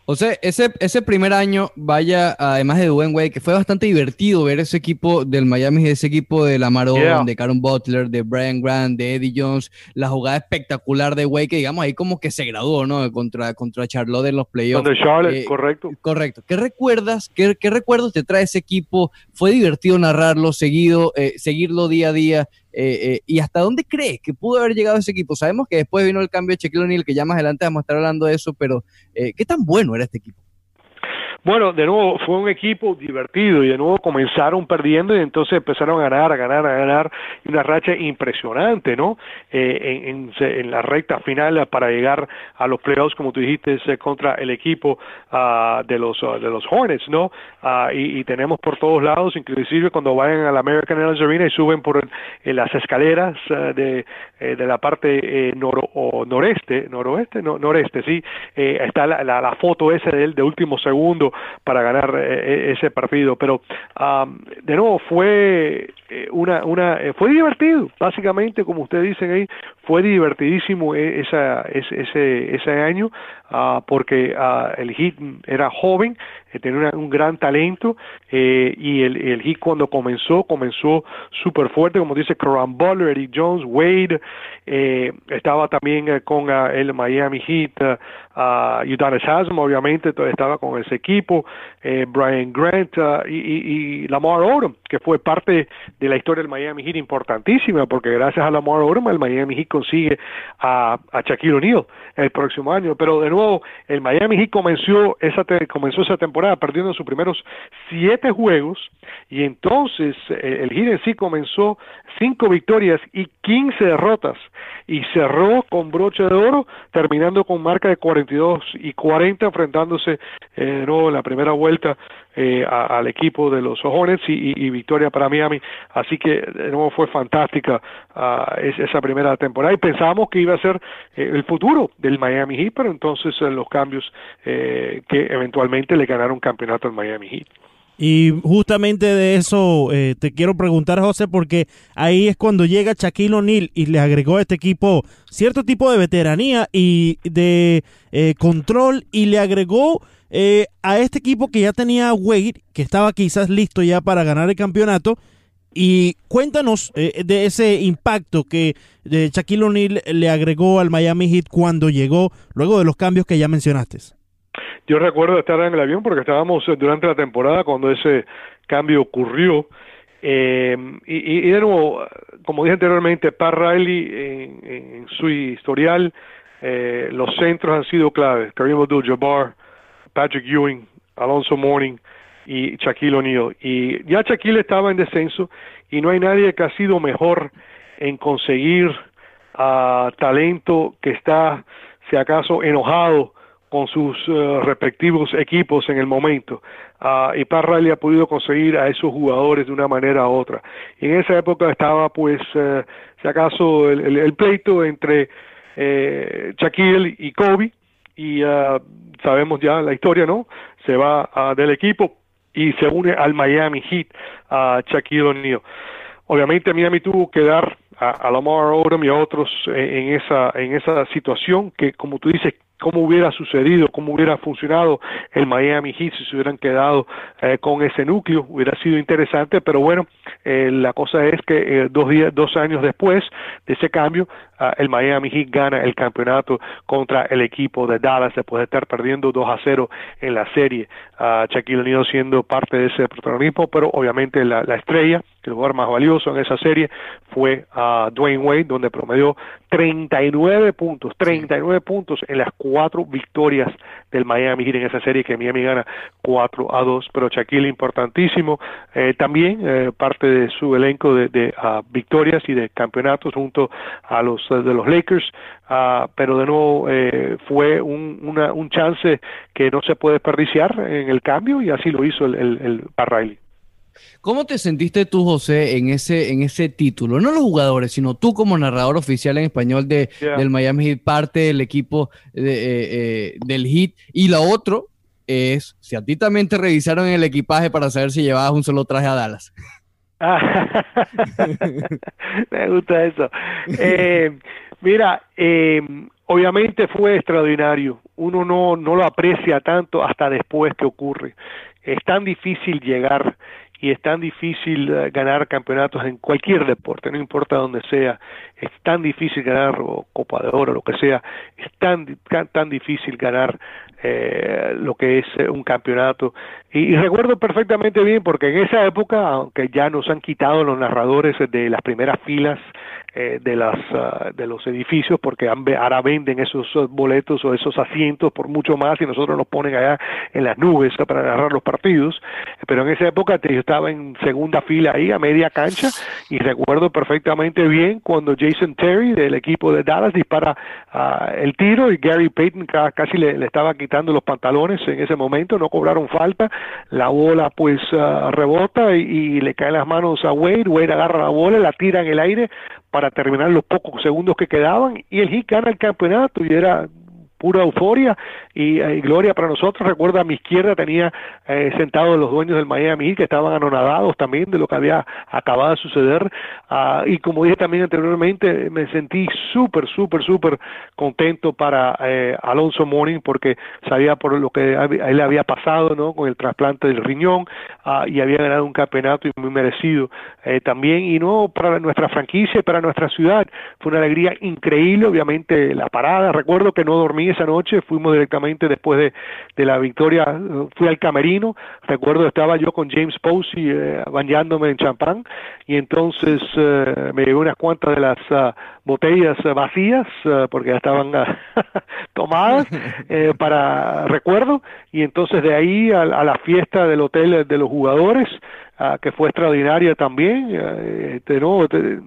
O sea, ese, ese primer año, vaya, además de Dwyane Wade, que fue bastante divertido ver ese equipo del Miami, ese equipo de Lamar Odom, yeah. de Caron Butler, de Brian Grant, de Eddie Jones, la jugada espectacular de Wade, que digamos ahí como que se graduó, ¿no? Contra, contra Charlotte en los playoffs. Contra Charlotte, eh, correcto. Correcto. ¿Qué recuerdas? ¿Qué, qué recuerdos te trae ese equipo? ¿Fue divertido narrarlo, seguido, eh, seguirlo día a día? Eh, eh, ¿Y hasta dónde crees que pudo haber llegado ese equipo? Sabemos que después vino el cambio de Shaquille O'Neal, que ya más adelante vamos a estar hablando de eso, pero eh, ¿qué tan bueno era este equipo? Bueno, de nuevo, fue un equipo divertido y de nuevo comenzaron perdiendo y entonces empezaron a ganar, a ganar, a ganar y una racha impresionante, ¿no? Eh, en, en, en la recta final para llegar a los playoffs, como tú dijiste, contra el equipo uh, de los uh, de los Hornets, ¿no? Uh, y, y tenemos por todos lados, inclusive cuando vayan a la American Airlines Arena y suben por eh, las escaleras uh, de, eh, de la parte eh, noro, o noreste, noroeste, no, noreste, sí, eh, está la, la, la foto esa de él de último segundo para ganar eh, ese partido, pero um, de nuevo fue eh, una una eh, fue divertido, básicamente como ustedes dicen ahí, fue divertidísimo esa, ese ese ese año uh, porque uh, el Heat era joven, eh, tenía una, un gran talento eh, y el, el Heat cuando comenzó comenzó súper fuerte, como dice Caron Butler, Eddie Jones, Wade, eh, estaba también eh, con uh, el Miami Heat, uh, Uh, Udonis Haslem, obviamente, estaba con ese equipo, eh, Brian Grant uh, y, y, y Lamar Odom, que fue parte de la historia del Miami Heat importantísima, porque gracias a Lamar Odom el Miami Heat consigue a, a Shaquille O'Neal el próximo año, pero de nuevo, el Miami Heat comenzó esa, te- comenzó esa temporada perdiendo sus primeros siete juegos, y entonces el, el Heat en sí comenzó cinco victorias y quince derrotas, y cerró con broche de oro, terminando con marca de cuarenta y dos y cuarenta, enfrentándose eh, de nuevo en la primera vuelta eh, a, al equipo de los Hornets y, y, y victoria para Miami. Así que de nuevo fue fantástica uh, es, esa primera temporada y pensábamos que iba a ser eh, el futuro del Miami Heat, pero entonces eh, los cambios eh, que eventualmente le ganaron campeonato al Miami Heat. Y justamente de eso eh, te quiero preguntar, José, porque ahí es cuando llega Shaquille O'Neal y le agregó a este equipo cierto tipo de veteranía y de eh, control, y le agregó eh, a este equipo que ya tenía Wade, que estaba quizás listo ya para ganar el campeonato. Y cuéntanos eh, de ese impacto que eh, Shaquille O'Neal le agregó al Miami Heat cuando llegó, luego de los cambios que ya mencionaste. Yo recuerdo estar en el avión porque estábamos durante la temporada cuando ese cambio ocurrió. Eh, y, y de nuevo, como dije anteriormente, Pat Riley en, en su historial, eh, los centros han sido claves. Kareem Abdul-Jabbar, Patrick Ewing, Alonso Mourning y Shaquille O'Neal. Y ya Shaquille estaba en descenso y no hay nadie que ha sido mejor en conseguir uh, talento que está, si acaso, enojado con sus uh, respectivos equipos en el momento. Uh, y Pat Riley ha podido conseguir a esos jugadores de una manera u otra. Y en esa época estaba, pues, uh, si acaso, el, el, el pleito entre eh, Shaquille y Kobe, y uh, sabemos ya la historia, ¿no? Se va uh, del equipo y se une al Miami Heat a uh, Shaquille O'Neal. Obviamente Miami tuvo que dar a, a Lamar Odom y a otros en, en esa en esa situación que, como tú dices, cómo hubiera sucedido, cómo hubiera funcionado el Miami Heat si se hubieran quedado eh, con ese núcleo, hubiera sido interesante, pero bueno, eh, la cosa es que eh, dos días, dos años después de ese cambio, eh, el Miami Heat gana el campeonato contra el equipo de Dallas después de estar perdiendo dos a cero en la serie. Eh, Shaquille O'Neal siendo parte de ese protagonismo, pero obviamente la, la estrella, el jugador más valioso en esa serie fue uh, Dwyane Wade, donde promedió treinta y nueve puntos, treinta y nueve puntos en las cuatro victorias del Miami Heat en esa serie que Miami gana cuatro a dos, pero Shaquille importantísimo, eh, también eh, parte de su elenco de, de uh, victorias y de campeonatos junto a los de los Lakers, uh, pero de nuevo eh, fue un, una, un chance que no se puede desperdiciar en el cambio y así lo hizo el, el, el Pat Riley. ¿Cómo te sentiste tú, José, en ese en ese título? No los jugadores, sino tú como narrador oficial en español de, yeah. del Miami Heat, parte del equipo de, eh, eh, del Heat. Y lo otro es, si a ti también te revisaron el equipaje para saber si llevabas un solo traje a Dallas. Ah, me gusta eso. Eh, mira, eh, obviamente fue extraordinario. Uno no, no lo aprecia tanto hasta después que ocurre. Es tan difícil llegar y es tan difícil uh, ganar campeonatos en cualquier deporte, no importa dónde sea, es tan difícil ganar o Copa de Oro, lo que sea, es tan tan, tan difícil ganar eh, lo que es eh, un campeonato. Y, y recuerdo perfectamente bien, porque en esa época, aunque ya nos han quitado los narradores de las primeras filas eh, de las uh, de los edificios, porque ahora venden esos boletos o esos asientos por mucho más y nosotros nos ponen allá en las nubes para narrar los partidos, pero en esa época te estaba en segunda fila ahí a media cancha y recuerdo perfectamente bien cuando Jason Terry del equipo de Dallas dispara uh, el tiro y Gary Payton ca- casi le, le estaba quitando los pantalones en ese momento, no cobraron falta, la bola pues uh, rebota y, y le caen las manos a Wade, Wade agarra la bola, la tira en el aire para terminar los pocos segundos que quedaban y el Heat gana el campeonato y era pura euforia y, y gloria para nosotros. Recuerdo a mi izquierda tenía eh, sentados los dueños del Miami Heat que estaban anonadados también de lo que había acabado de suceder uh, y como dije también anteriormente me sentí súper, súper, súper contento para eh, Alonso Mourning porque sabía por lo que a él había pasado, ¿no? Con el trasplante del riñón uh, y había ganado un campeonato y muy merecido eh, también y no para nuestra franquicia y para nuestra ciudad. Fue una alegría increíble, obviamente la parada, recuerdo que no dormí esa noche, fuimos directamente después de, de la victoria, fui al camerino, recuerdo estaba yo con James Posey eh, bañándome en champán y entonces eh, me llevé unas cuantas de las uh, botellas uh, vacías uh, porque ya estaban uh, tomadas eh, para recuerdo y entonces de ahí a, a la fiesta del hotel de los jugadores uh, que fue extraordinaria también uh, este, no este,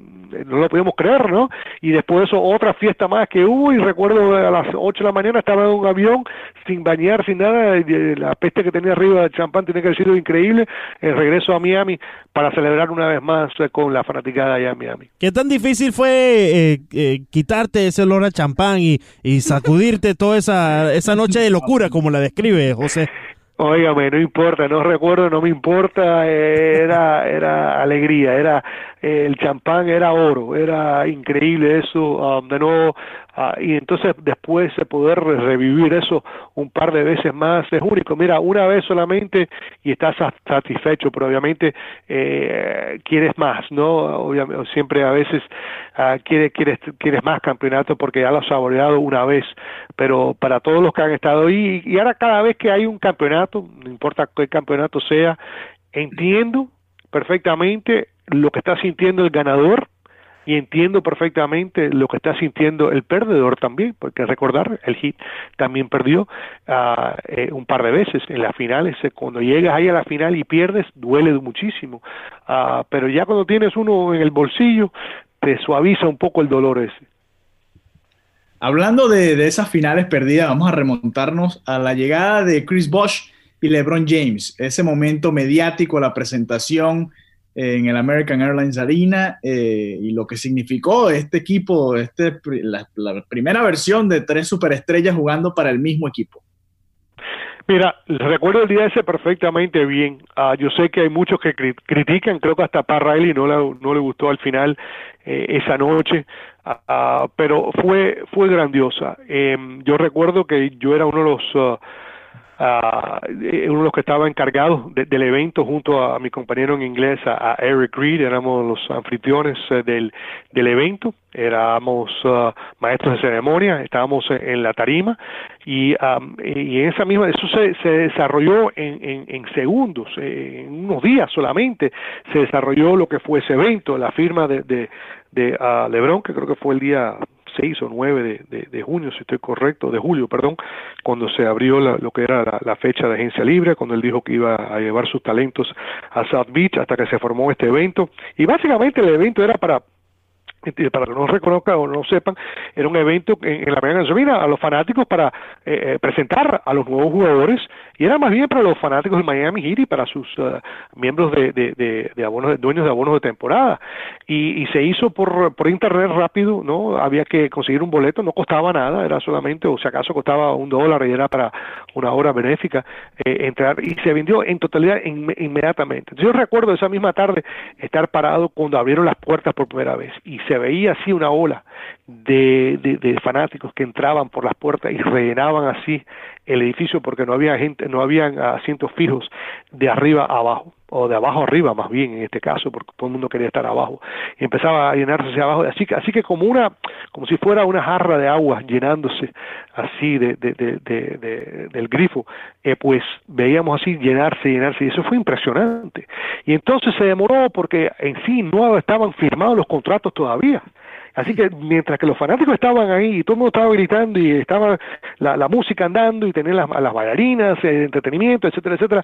no lo podíamos creer, ¿no? Y después de eso, otra fiesta más que hubo, y recuerdo a las ocho de la mañana estaba en un avión, sin bañar, sin nada, la peste que tenía arriba del champán tenía que haber sido increíble, el regreso a Miami para celebrar una vez más con la fanaticada allá en Miami. ¿Qué tan difícil fue eh, eh, quitarte ese olor a champán y, y sacudirte toda esa, esa noche de locura, como la describe José? Óigame, no importa, no recuerdo, no me importa, era era alegría, era eh, el champán era oro, era increíble eso, um, de nuevo, uh, y entonces después de poder revivir eso un par de veces más es único. Mira, una vez solamente y estás satisfecho, pero obviamente eh, quieres más, ¿no? Obviamente, siempre a veces uh, quieres, quieres, quieres más campeonato porque ya lo has saboreado una vez, pero para todos los que han estado ahí, y ahora cada vez que hay un campeonato, no importa qué campeonato sea, entiendo perfectamente lo que está sintiendo el ganador y entiendo perfectamente lo que está sintiendo el perdedor también, porque recordar, el Heat también perdió uh, eh, un par de veces en las finales. Cuando llegas ahí a la final y pierdes, duele muchísimo, uh, pero ya cuando tienes uno en el bolsillo, te suaviza un poco el dolor ese. Hablando de, de esas finales perdidas, vamos a remontarnos a la llegada de Chris Bosh y LeBron James. Ese momento mediático, la presentación en el American Airlines Arena eh, y lo que significó este equipo, este, la, la primera versión de tres superestrellas jugando para el mismo equipo. Mira, recuerdo el día ese perfectamente bien. Uh, yo sé que hay muchos que cri- critican, creo que hasta Pat Riley no, la, no le gustó al final eh, esa noche, uh, pero fue fue grandiosa. Eh, yo recuerdo que yo era uno de los uh, uh, uno de los que estaba encargado de, del evento junto a, a mi compañero en inglés, a, a Eric Reed. Éramos los anfitriones uh, del, del evento. Éramos uh, maestros de ceremonia, estábamos en, en la tarima y, um, y esa misma, eso se, se desarrolló en, en, en segundos, en unos días solamente, se desarrolló lo que fue ese evento, la firma de, de, de uh, LeBron, que creo que fue el día seis o nueve de, de, de junio, si estoy correcto, de julio, perdón, cuando se abrió la, lo que era la, la fecha de agencia libre, cuando él dijo que iba a llevar sus talentos a South Beach hasta que se formó este evento. Y básicamente el evento era para... para que no reconozcan o no sepan, era un evento en, en la mañana mira, a los fanáticos para eh, presentar a los nuevos jugadores, y era más bien para los fanáticos del Miami Heat y para sus uh, miembros de, de, de, de abonos, dueños de abonos de temporada, y, y se hizo por, por internet rápido, ¿no? Había que conseguir un boleto, no costaba nada, era solamente, o si acaso costaba un dólar y era para una hora benéfica eh, entrar, y se vendió en totalidad in, inmediatamente. Yo recuerdo esa misma tarde estar parado cuando abrieron las puertas por primera vez, y se veía así una ola de, de, de fanáticos que entraban por las puertas y rellenaban así el edificio, porque no había gente, no habían asientos fijos de arriba a abajo, o de abajo arriba más bien en este caso, porque todo el mundo quería estar abajo, y empezaba a llenarse hacia abajo, así que, así que como una, como si fuera una jarra de agua llenándose así de, de, de, de, de, del grifo, eh, pues veíamos así llenarse, llenarse, y eso fue impresionante. Y entonces se demoró porque en sí no estaban firmados los contratos todavía. Así que mientras que los fanáticos estaban ahí y todo el mundo estaba gritando y estaba la, la música andando y tener las, las bailarinas, el entretenimiento, etcétera, etcétera,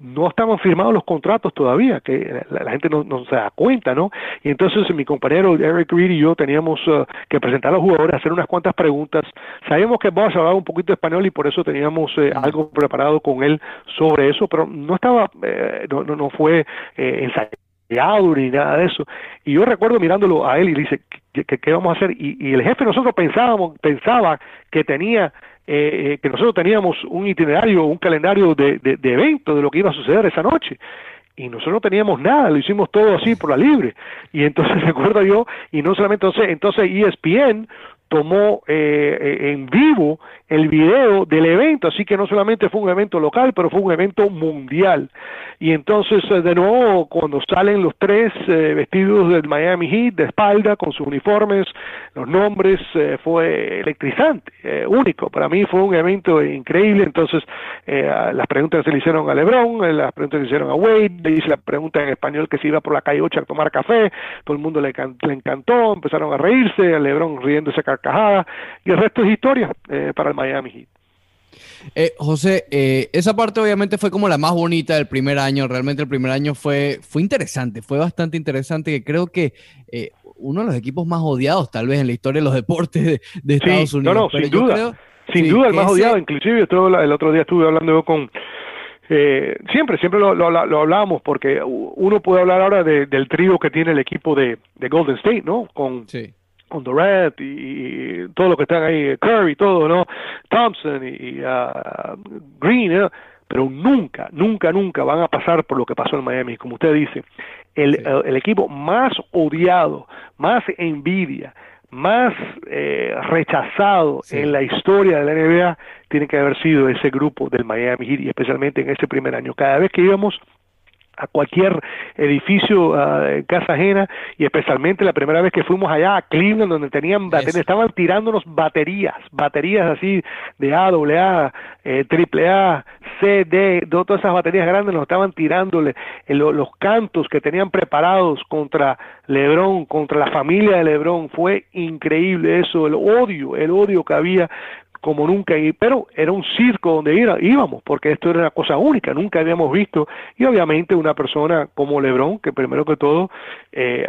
no estaban firmados los contratos todavía, que la, la gente no, no se da cuenta, ¿no? Y entonces mi compañero Eric Reed y yo teníamos uh, que presentar a los jugadores, hacer unas cuantas preguntas. Sabíamos que Bosh hablaba un poquito de español y por eso teníamos eh, algo preparado con él sobre eso, pero no estaba, eh, no, no, no fue eh, ensayado ni nada de eso, y yo recuerdo mirándolo a él y le dice, ¿qué, qué vamos a hacer? Y, y el jefe, nosotros pensábamos pensaba que tenía eh, que nosotros teníamos un itinerario, un calendario de, de, de eventos de lo que iba a suceder esa noche, y nosotros no teníamos nada, lo hicimos todo así por la libre. Y entonces recuerdo yo, y no solamente entonces, entonces E S P N tomó eh, en vivo el video del evento, así que no solamente fue un evento local, pero fue un evento mundial. Y entonces, de nuevo, cuando salen los tres eh, vestidos del Miami Heat, de espalda, con sus uniformes, los nombres, eh, fue electrizante, eh, único. Para mí fue un evento increíble. Entonces, eh, las preguntas que se le hicieron a LeBron, las preguntas que se hicieron a Wade, le hice la pregunta en español que se iba por la calle ocho a tomar café, todo el mundo le, can- le encantó, empezaron a reírse, a LeBron riendo esa carcajada, y el resto es historia eh, para el Miami Heat. Eh, José, eh, esa parte obviamente fue como la más bonita del primer año. Realmente el primer año fue, fue interesante, fue bastante interesante, que creo que eh, uno de los equipos más odiados tal vez en la historia de los deportes de, de Estados sí, Unidos. No, no, pero sin yo duda, creo, sin sí, duda el más ese... odiado. Inclusive el otro día estuve hablando yo con... Eh, siempre, siempre lo, lo, lo hablábamos, porque uno puede hablar ahora de, del trío que tiene el equipo de, de Golden State, ¿no? Con... Sí. con Durant y, y todo lo que están ahí, Curry, todo, ¿no? Thompson y, y uh, Green, ¿no? pero nunca, nunca, nunca van a pasar por lo que pasó en Miami. Como usted dice, el, sí. el, el equipo más odiado, más envidia, más eh, rechazado sí. en la historia de la N B A tiene que haber sido ese grupo del Miami Heat, y especialmente en ese primer año. Cada vez que íbamos a cualquier edificio, uh, casa ajena, y especialmente la primera vez que fuimos allá a Cleveland, donde tenían baterías, estaban tirándonos baterías, baterías así de A, doble A, eh, triple A, C, D, todas esas baterías grandes nos estaban tirándole, eh, lo, los cantos que tenían preparados contra LeBron, contra la familia de LeBron. Fue increíble eso, el odio, el odio que había como nunca, pero era un circo donde íbamos, porque esto era una cosa única, nunca habíamos visto, y obviamente una persona como LeBron, que primero que todo eh,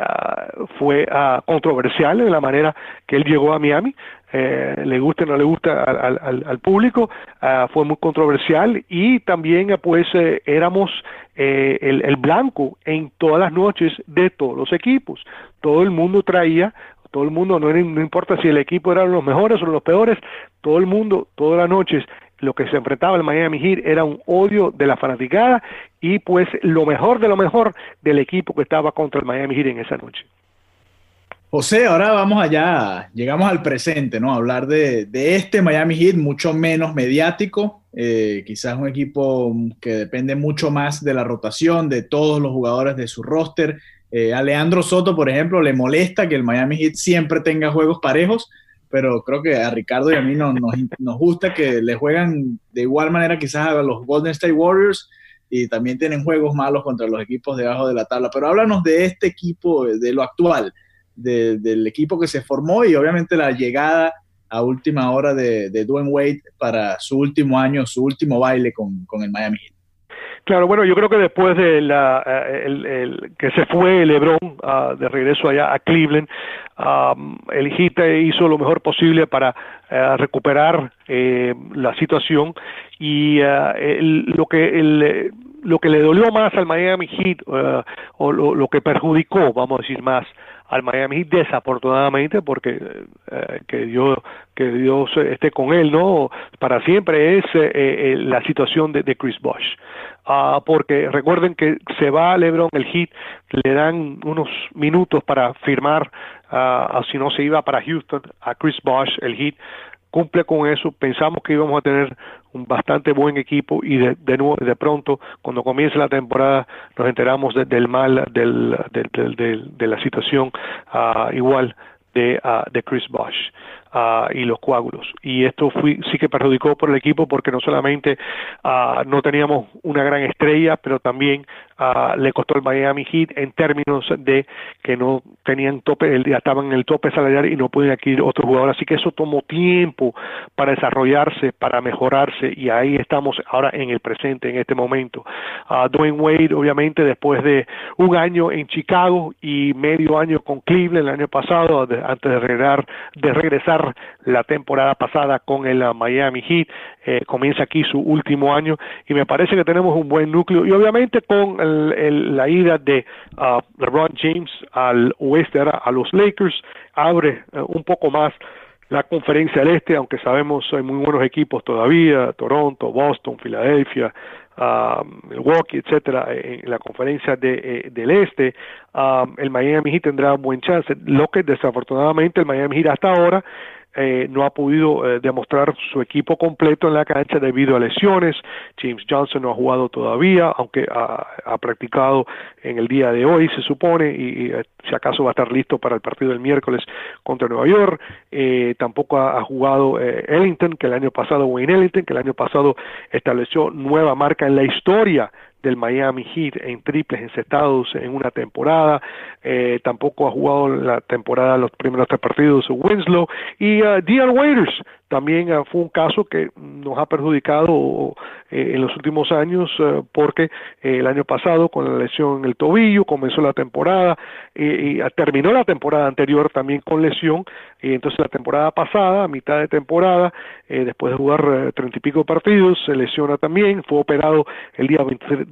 fue uh, controversial en la manera que él llegó a Miami, eh, le gusta o no le gusta al, al, al público, uh, fue muy controversial, y también pues eh, éramos eh, el, el blanco en todas las noches de todos los equipos. Todo el mundo traía... Todo el mundo, no, no importa si el equipo eran los mejores o los peores, todo el mundo, todas las noches, lo que se enfrentaba el Miami Heat era un odio de la fanaticada y pues lo mejor de lo mejor del equipo que estaba contra el Miami Heat en esa noche. José, ahora vamos allá, llegamos al presente, ¿no? A hablar de, de este Miami Heat, mucho menos mediático, eh, quizás un equipo que depende mucho más de la rotación, de todos los jugadores de su roster. Eh, a Leandro Soto, por ejemplo, le molesta que el Miami Heat siempre tenga juegos parejos, pero creo que a Ricardo y a mí no, nos, nos gusta que le juegan de igual manera quizás a los Golden State Warriors, y también tienen juegos malos contra los equipos debajo de la tabla. Pero háblanos de este equipo, de lo actual, de, del equipo que se formó y obviamente la llegada a última hora de, de Dwyane Wade para su último año, su último baile con, con el Miami Heat. Claro, bueno, yo creo que después de la, el, el, que se fue LeBron uh, de regreso allá a Cleveland, um, el Heat hizo lo mejor posible para uh, recuperar eh, la situación, y uh, el, lo que el, lo que le dolió más al Miami Heat uh, o lo, lo que perjudicó, vamos a decir más, al Miami Heat, desafortunadamente, porque eh, que Dios que Dios esté con él, no, para siempre, es eh, eh, la situación de, de Chris Bosh, uh, porque recuerden que se va LeBron, el Heat le dan unos minutos para firmar, uh, si no se iba para Houston, a Chris Bosh. El Heat cumple con eso, pensamos que íbamos a tener un bastante buen equipo, y de, de nuevo, de pronto, cuando comience la temporada, nos enteramos de, del mal, del, del, del, del, de la situación uh, igual de, uh, de Chris Bosh uh, y los coágulos. Y esto fui, sí que perjudicó por el equipo, porque no solamente uh, no teníamos una gran estrella, pero también uh, le costó al Miami Heat en términos de que no tenían tope, ya estaban en el tope salarial y no pueden adquirir otro jugador. Así que eso tomó tiempo para desarrollarse, para mejorarse, y ahí estamos ahora en el presente, en este momento. Uh, Dwyane Wade, obviamente, después de un año en Chicago y medio año con Cleveland el año pasado, de, antes de regresar, de regresar la temporada pasada con el Miami Heat, eh, comienza aquí su último año, y me parece que tenemos un buen núcleo, y obviamente con el, el, la ida de uh, LeBron James al oeste, ahora a los Lakers, abre uh, un poco más la conferencia del este, aunque sabemos hay muy buenos equipos todavía, Toronto, Boston, Filadelfia, Uh, Milwaukee, etcétera, en la conferencia de, eh, del este. Uh, el Miami Heat tendrá buen chance, lo que desafortunadamente el Miami Heat hasta ahora eh, no ha podido eh, demostrar su equipo completo en la cancha debido a lesiones. James Johnson no ha jugado todavía, aunque ha, ha practicado en el día de hoy, se supone, y, y si acaso va a estar listo para el partido del miércoles contra Nueva York. Eh, tampoco ha, ha jugado eh, Ellington, que el año pasado, Wayne Ellington, que el año pasado estableció nueva marca en la historia del Miami Heat en triples encestados en una temporada. Eh, tampoco ha jugado la temporada, los primeros tres partidos, Winslow, y uh, Dion Waiters también uh, fue un caso que nos ha perjudicado uh, en los últimos años, uh, porque uh, el año pasado, con la lesión en el tobillo, comenzó la temporada y, y uh, terminó la temporada anterior también con lesión, y entonces la temporada pasada, a mitad de temporada, eh, después de jugar treinta uh, y pico partidos, se lesiona también, fue operado el día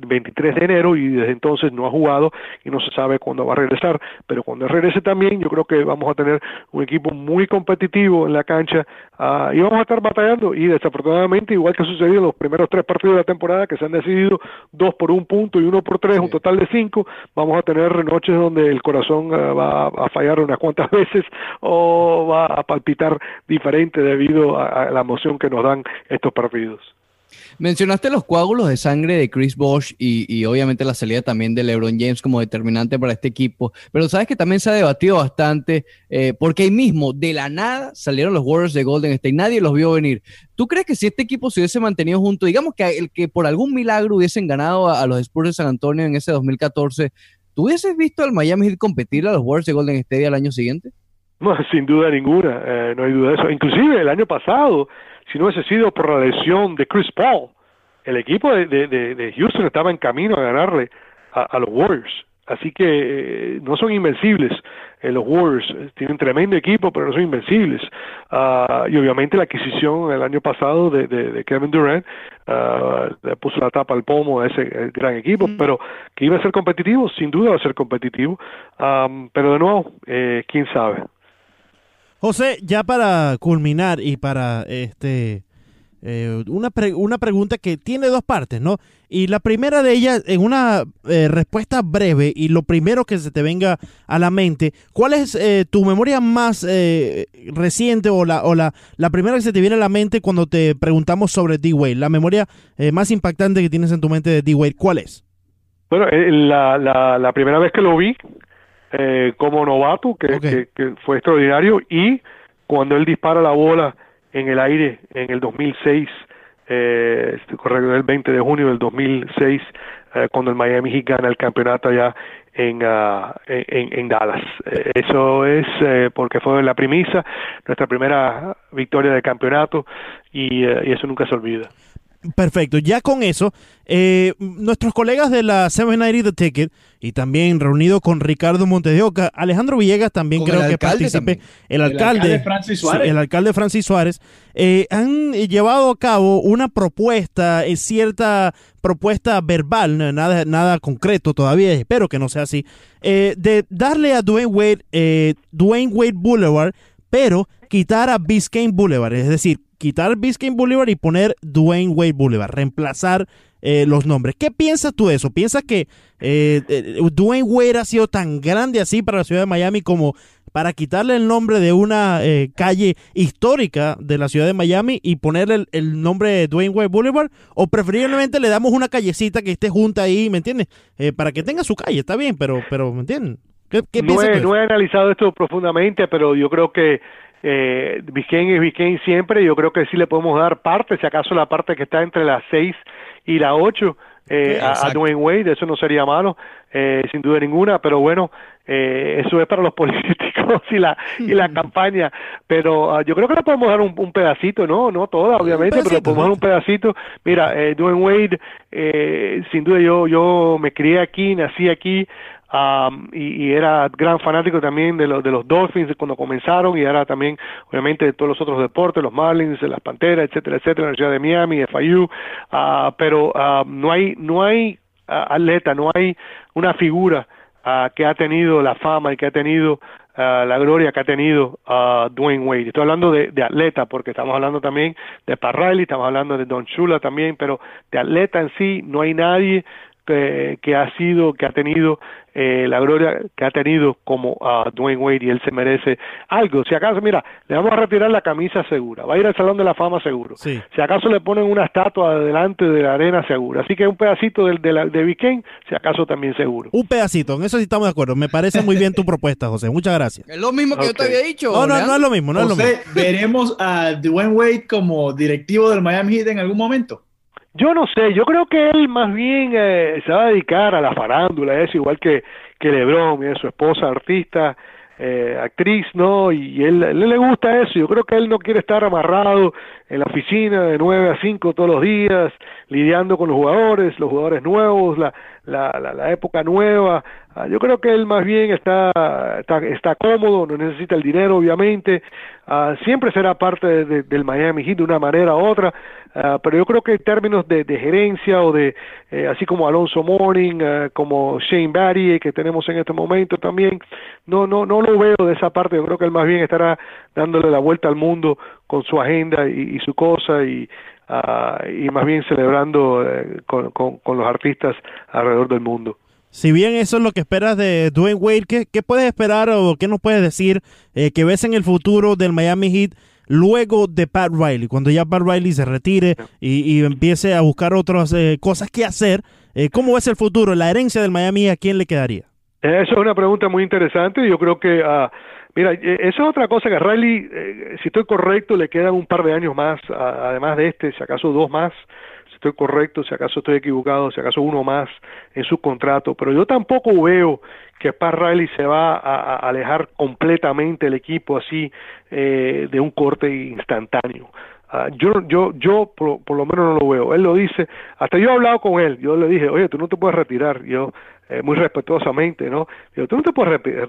veintitrés de enero, y desde entonces no ha jugado y no se sabe cuándo va a regresar, pero cuando regrese también yo creo que vamos a tener un equipo muy competitivo en la cancha, uh, Ah, y vamos a estar batallando, y desafortunadamente, igual que sucedió en los primeros tres partidos de la temporada, que se han decidido dos por un punto y uno por tres, sí, un total de cinco, vamos a tener noches donde el corazón uh, va a fallar unas cuantas veces o va a palpitar diferente debido a, a la emoción que nos dan estos partidos. Mencionaste los coágulos de sangre de Chris Bosh y, y obviamente la salida también de LeBron James como determinante para este equipo, pero sabes que también se ha debatido bastante eh, porque ahí mismo de la nada salieron los Warriors de Golden State, nadie los vio venir. ¿Tú crees que si este equipo se hubiese mantenido junto, digamos que, el, que por algún milagro hubiesen ganado a, a los Spurs de San Antonio en ese dos mil catorce, ¿tú hubieses visto al Miami Heat competir a los Warriors de Golden State al año siguiente? No, sin duda ninguna, eh, no hay duda de eso. Inclusive el año pasado, si no hubiese sido por la lesión de Chris Paul, el equipo de, de, de Houston estaba en camino a ganarle a, a los Warriors. Así que eh, no son invencibles. Eh, los Warriors tienen tremendo equipo, pero no son invencibles. Uh, y obviamente la adquisición el año pasado de, de, de Kevin Durant uh, le puso la tapa al pomo a ese gran equipo, mm. pero que iba a ser competitivo, sin duda va a ser competitivo. Um, pero de nuevo, eh, quién sabe. José, ya para culminar y para este eh, una, pre- una pregunta que tiene dos partes, ¿no? Y la primera de ellas, en una eh, respuesta breve y lo primero que se te venga a la mente, ¿cuál es eh, tu memoria más eh, reciente o, la, o la, la primera que se te viene a la mente cuando te preguntamos sobre D-Wade? La memoria eh, más impactante que tienes en tu mente de D-Wade, ¿cuál es? Bueno, eh, la, la, la primera vez que lo vi, Eh, como novato, que, okay. que, que fue extraordinario, y cuando él dispara la bola en el aire en el dos mil seis, eh, correcto, el veinte de junio del dos mil seis, eh, cuando el Miami Heat gana el campeonato allá en, uh, en, en Dallas. Eh, eso es eh, porque fue la premisa, nuestra primera victoria de campeonato, y, eh, y eso nunca se olvida. Perfecto, ya con eso, eh, nuestros colegas de la setecientos noventa The Ticket y también reunido con Ricardo Montes de Oca, Alejandro Villegas también con creo que participé, el, el alcalde Francis Suárez, el alcalde Francis Suárez eh, han llevado a cabo una propuesta, eh, cierta propuesta verbal, nada, nada concreto todavía, espero que no sea así, eh, de darle a Dwyane Wade, eh, Dwyane Wade Boulevard, pero quitar a Biscayne Boulevard, es decir, quitar Biscayne Boulevard y poner Dwyane Wade Boulevard, reemplazar eh, los nombres. ¿Qué piensas tú de eso? ¿Piensas que eh, eh, Dwyane Wade ha sido tan grande así para la ciudad de Miami como para quitarle el nombre de una eh, calle histórica de la ciudad de Miami y ponerle el, el nombre de Dwyane Wade Boulevard? ¿O preferiblemente le damos una callecita que esté junta ahí, ¿me entiendes? Eh, para que tenga su calle, está bien, pero, pero ¿me entiendes? ¿Qué, qué piensas tú? No he analizado esto profundamente, pero yo creo que Eh, Biscayne es Biscayne siempre. Yo creo que sí le podemos dar parte, si acaso la parte que está entre las seis y la ocho eh, a, a Dwyane Wade, eso no sería malo, eh, sin duda ninguna, pero bueno, eh, eso es para los políticos y la y la campaña, pero uh, yo creo que le podemos dar un, un pedacito, no no toda obviamente, pero le podemos dar un pedacito. Mira, eh, Dwyane Wade, eh, sin duda yo yo me crié aquí, nací aquí. Um, y, y era gran fanático también de, lo, de los Dolphins cuando comenzaron, y era también obviamente de todos los otros deportes, los Marlins, las Panteras, etcétera, etcétera, la Universidad de Miami, F I U, uh, pero uh, no hay no hay uh, atleta, no hay una figura uh, que ha tenido la fama y que ha tenido Uh, la gloria que ha tenido uh, Dwyane Wade. Estoy hablando de, de atleta, porque estamos hablando también de Pat Riley, estamos hablando de Don Shula también, pero de atleta en sí no hay nadie que, que ha sido, que ha tenido eh, la gloria que ha tenido como uh, Dwyane Wade, y él se merece algo. Si acaso, mira, le vamos a retirar la camisa segura, va a ir al Salón de la Fama seguro, sí. Si acaso le ponen una estatua delante de la arena segura, así que un pedacito del de, de Biscayne, si acaso también seguro. Un pedacito, en eso sí estamos de acuerdo, me parece muy bien tu propuesta, José, muchas gracias. Es lo mismo que okay. yo te había dicho. No, no, no es lo mismo, no es José, lo mismo. ¿Veremos a Dwyane Wade como directivo del Miami Heat en algún momento? Yo no sé, yo creo que él más bien eh, se va a dedicar a la farándula, es igual que, que LeBron, es su esposa artista, eh, actriz, ¿no? Y él, él le gusta eso, yo creo que él no quiere estar amarrado en la oficina de nueve a cinco todos los días, lidiando con los jugadores, los jugadores nuevos, la, la, la, la época nueva, Uh, yo creo que él más bien está, está, está cómodo, no necesita el dinero, obviamente. Uh, siempre será parte de, de, del Miami Heat de una manera u otra, uh, pero yo creo que en términos de, de gerencia o de, eh, así como Alonso Mourning, uh, como Shane Battier, que tenemos en este momento también, no, no, no lo veo de esa parte. Yo creo que él más bien estará dándole la vuelta al mundo con su agenda y, y su cosa, y, uh, y más bien celebrando eh, con, con, con los artistas alrededor del mundo. Si bien eso es lo que esperas de Dwyane Wade, ¿qué, qué puedes esperar o qué nos puedes decir eh, que ves en el futuro del Miami Heat luego de Pat Riley? Cuando ya Pat Riley se retire y, y empiece a buscar otras eh, cosas que hacer, eh, ¿cómo ves el futuro? ¿La herencia del Miami a quién le quedaría? Eso es una pregunta muy interesante. Yo creo que... Uh, Mira, eso es otra cosa que a Riley, eh, si estoy correcto, le quedan un par de años más, a, además de este, si acaso dos más, si estoy correcto, si acaso estoy equivocado, si acaso uno más en su contrato. Pero yo tampoco veo que Pat Riley se va a, a alejar completamente del equipo así eh, de un corte instantáneo. Uh, yo yo, yo por, por lo menos no lo veo. Él lo dice, hasta yo he hablado con él, yo le dije, oye, tú no te puedes retirar, yo... Eh, muy respetuosamente, ¿no? Digo, tú no te puedes repetir,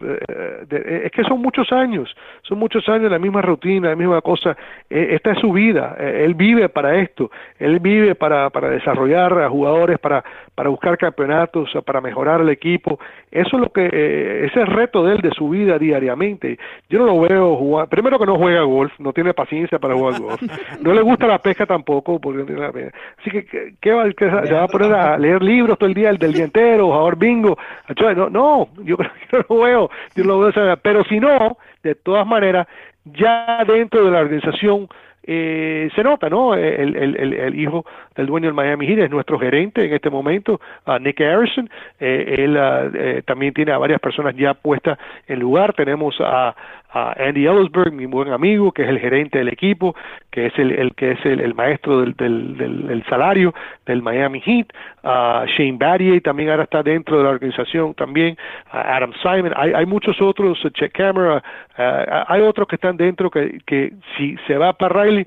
eh, es que son muchos años, son muchos años la misma rutina, la misma cosa, eh, esta es su vida, eh, él vive para esto, él vive para, para desarrollar a jugadores, para, para buscar campeonatos, para mejorar el equipo, eso es lo que, eh, ese es el reto de él, de su vida diariamente. Yo no lo veo jugar, primero que no juega golf, no tiene paciencia para jugar golf, no le gusta la pesca tampoco, porque no tiene la pesca. Así que, ¿qué va, qué, se va a poner a leer libros todo el día, el del día entero, ahora bingo? No, no, yo no lo veo, yo lo veo, pero si no, de todas maneras, ya dentro de la organización eh, se nota, ¿no? El, el, el, el hijo del dueño del Miami Heat es nuestro gerente en este momento, uh, Mickey Arison, eh, él uh, eh, también tiene a varias personas ya puestas en lugar, tenemos a a Andy Ellisberg, mi buen amigo, que es el gerente del equipo, que es el, el que es el, el maestro del, del, del, del salario del Miami Heat, uh, Shane Battier también ahora está dentro de la organización también, uh, Adam Simon, hay, hay muchos otros, uh, Chet Camera, uh, hay otros que están dentro que, que si se va para Riley,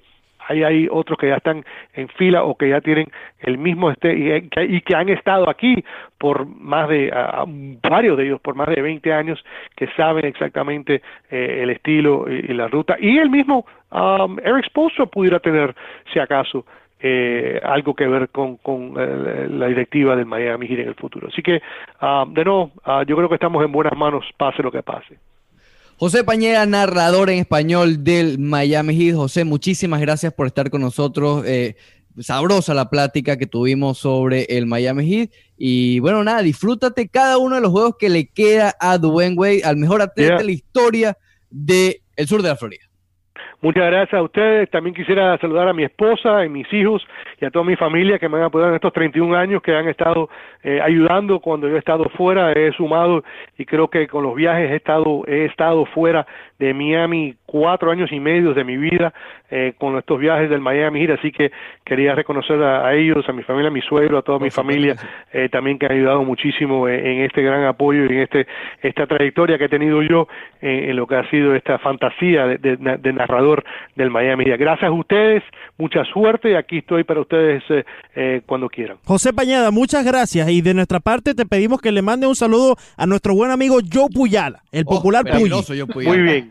hay, hay otros que ya están en fila o que ya tienen el mismo este y, y que han estado aquí por más de, a, a varios de ellos, por más de veinte años, que saben exactamente eh, el estilo y, y la ruta. Y el mismo um, Eric Spoelstra pudiera tener, si acaso, eh, algo que ver con, con eh, la directiva del Miami Heat en el futuro. Así que, um, de nuevo, uh, yo creo que estamos en buenas manos, pase lo que pase. José Pañeda, narrador en español del Miami Heat. José, muchísimas gracias por estar con nosotros. Eh, sabrosa la plática que tuvimos sobre el Miami Heat. Y bueno, nada, disfrútate cada uno de los juegos que le queda a Dwyane Wade, al mejor atleta yeah. de la historia del sur de la Florida. Muchas gracias a ustedes. También quisiera saludar a mi esposa, a mis hijos y a toda mi familia que me han apoyado en estos treinta y un años, que han estado eh, ayudando cuando yo he estado fuera. He sumado y creo que con los viajes he estado he estado fuera de Miami cuatro años y medio de mi vida eh, con estos viajes del Miami Heat. Así que quería reconocer a, a ellos, a mi familia, a mi suegro, a toda mi familia eh, también que han ayudado muchísimo en, en este gran apoyo y en este esta trayectoria que he tenido yo en, en lo que ha sido esta fantasía de, de, de narrador del Miami. Gracias a ustedes, mucha suerte y aquí estoy para ustedes eh, eh, cuando quieran. José Pañeda, muchas gracias y de nuestra parte te pedimos que le mande un saludo a nuestro buen amigo Joe Puyala, el popular oh, Puyi. Muy bien.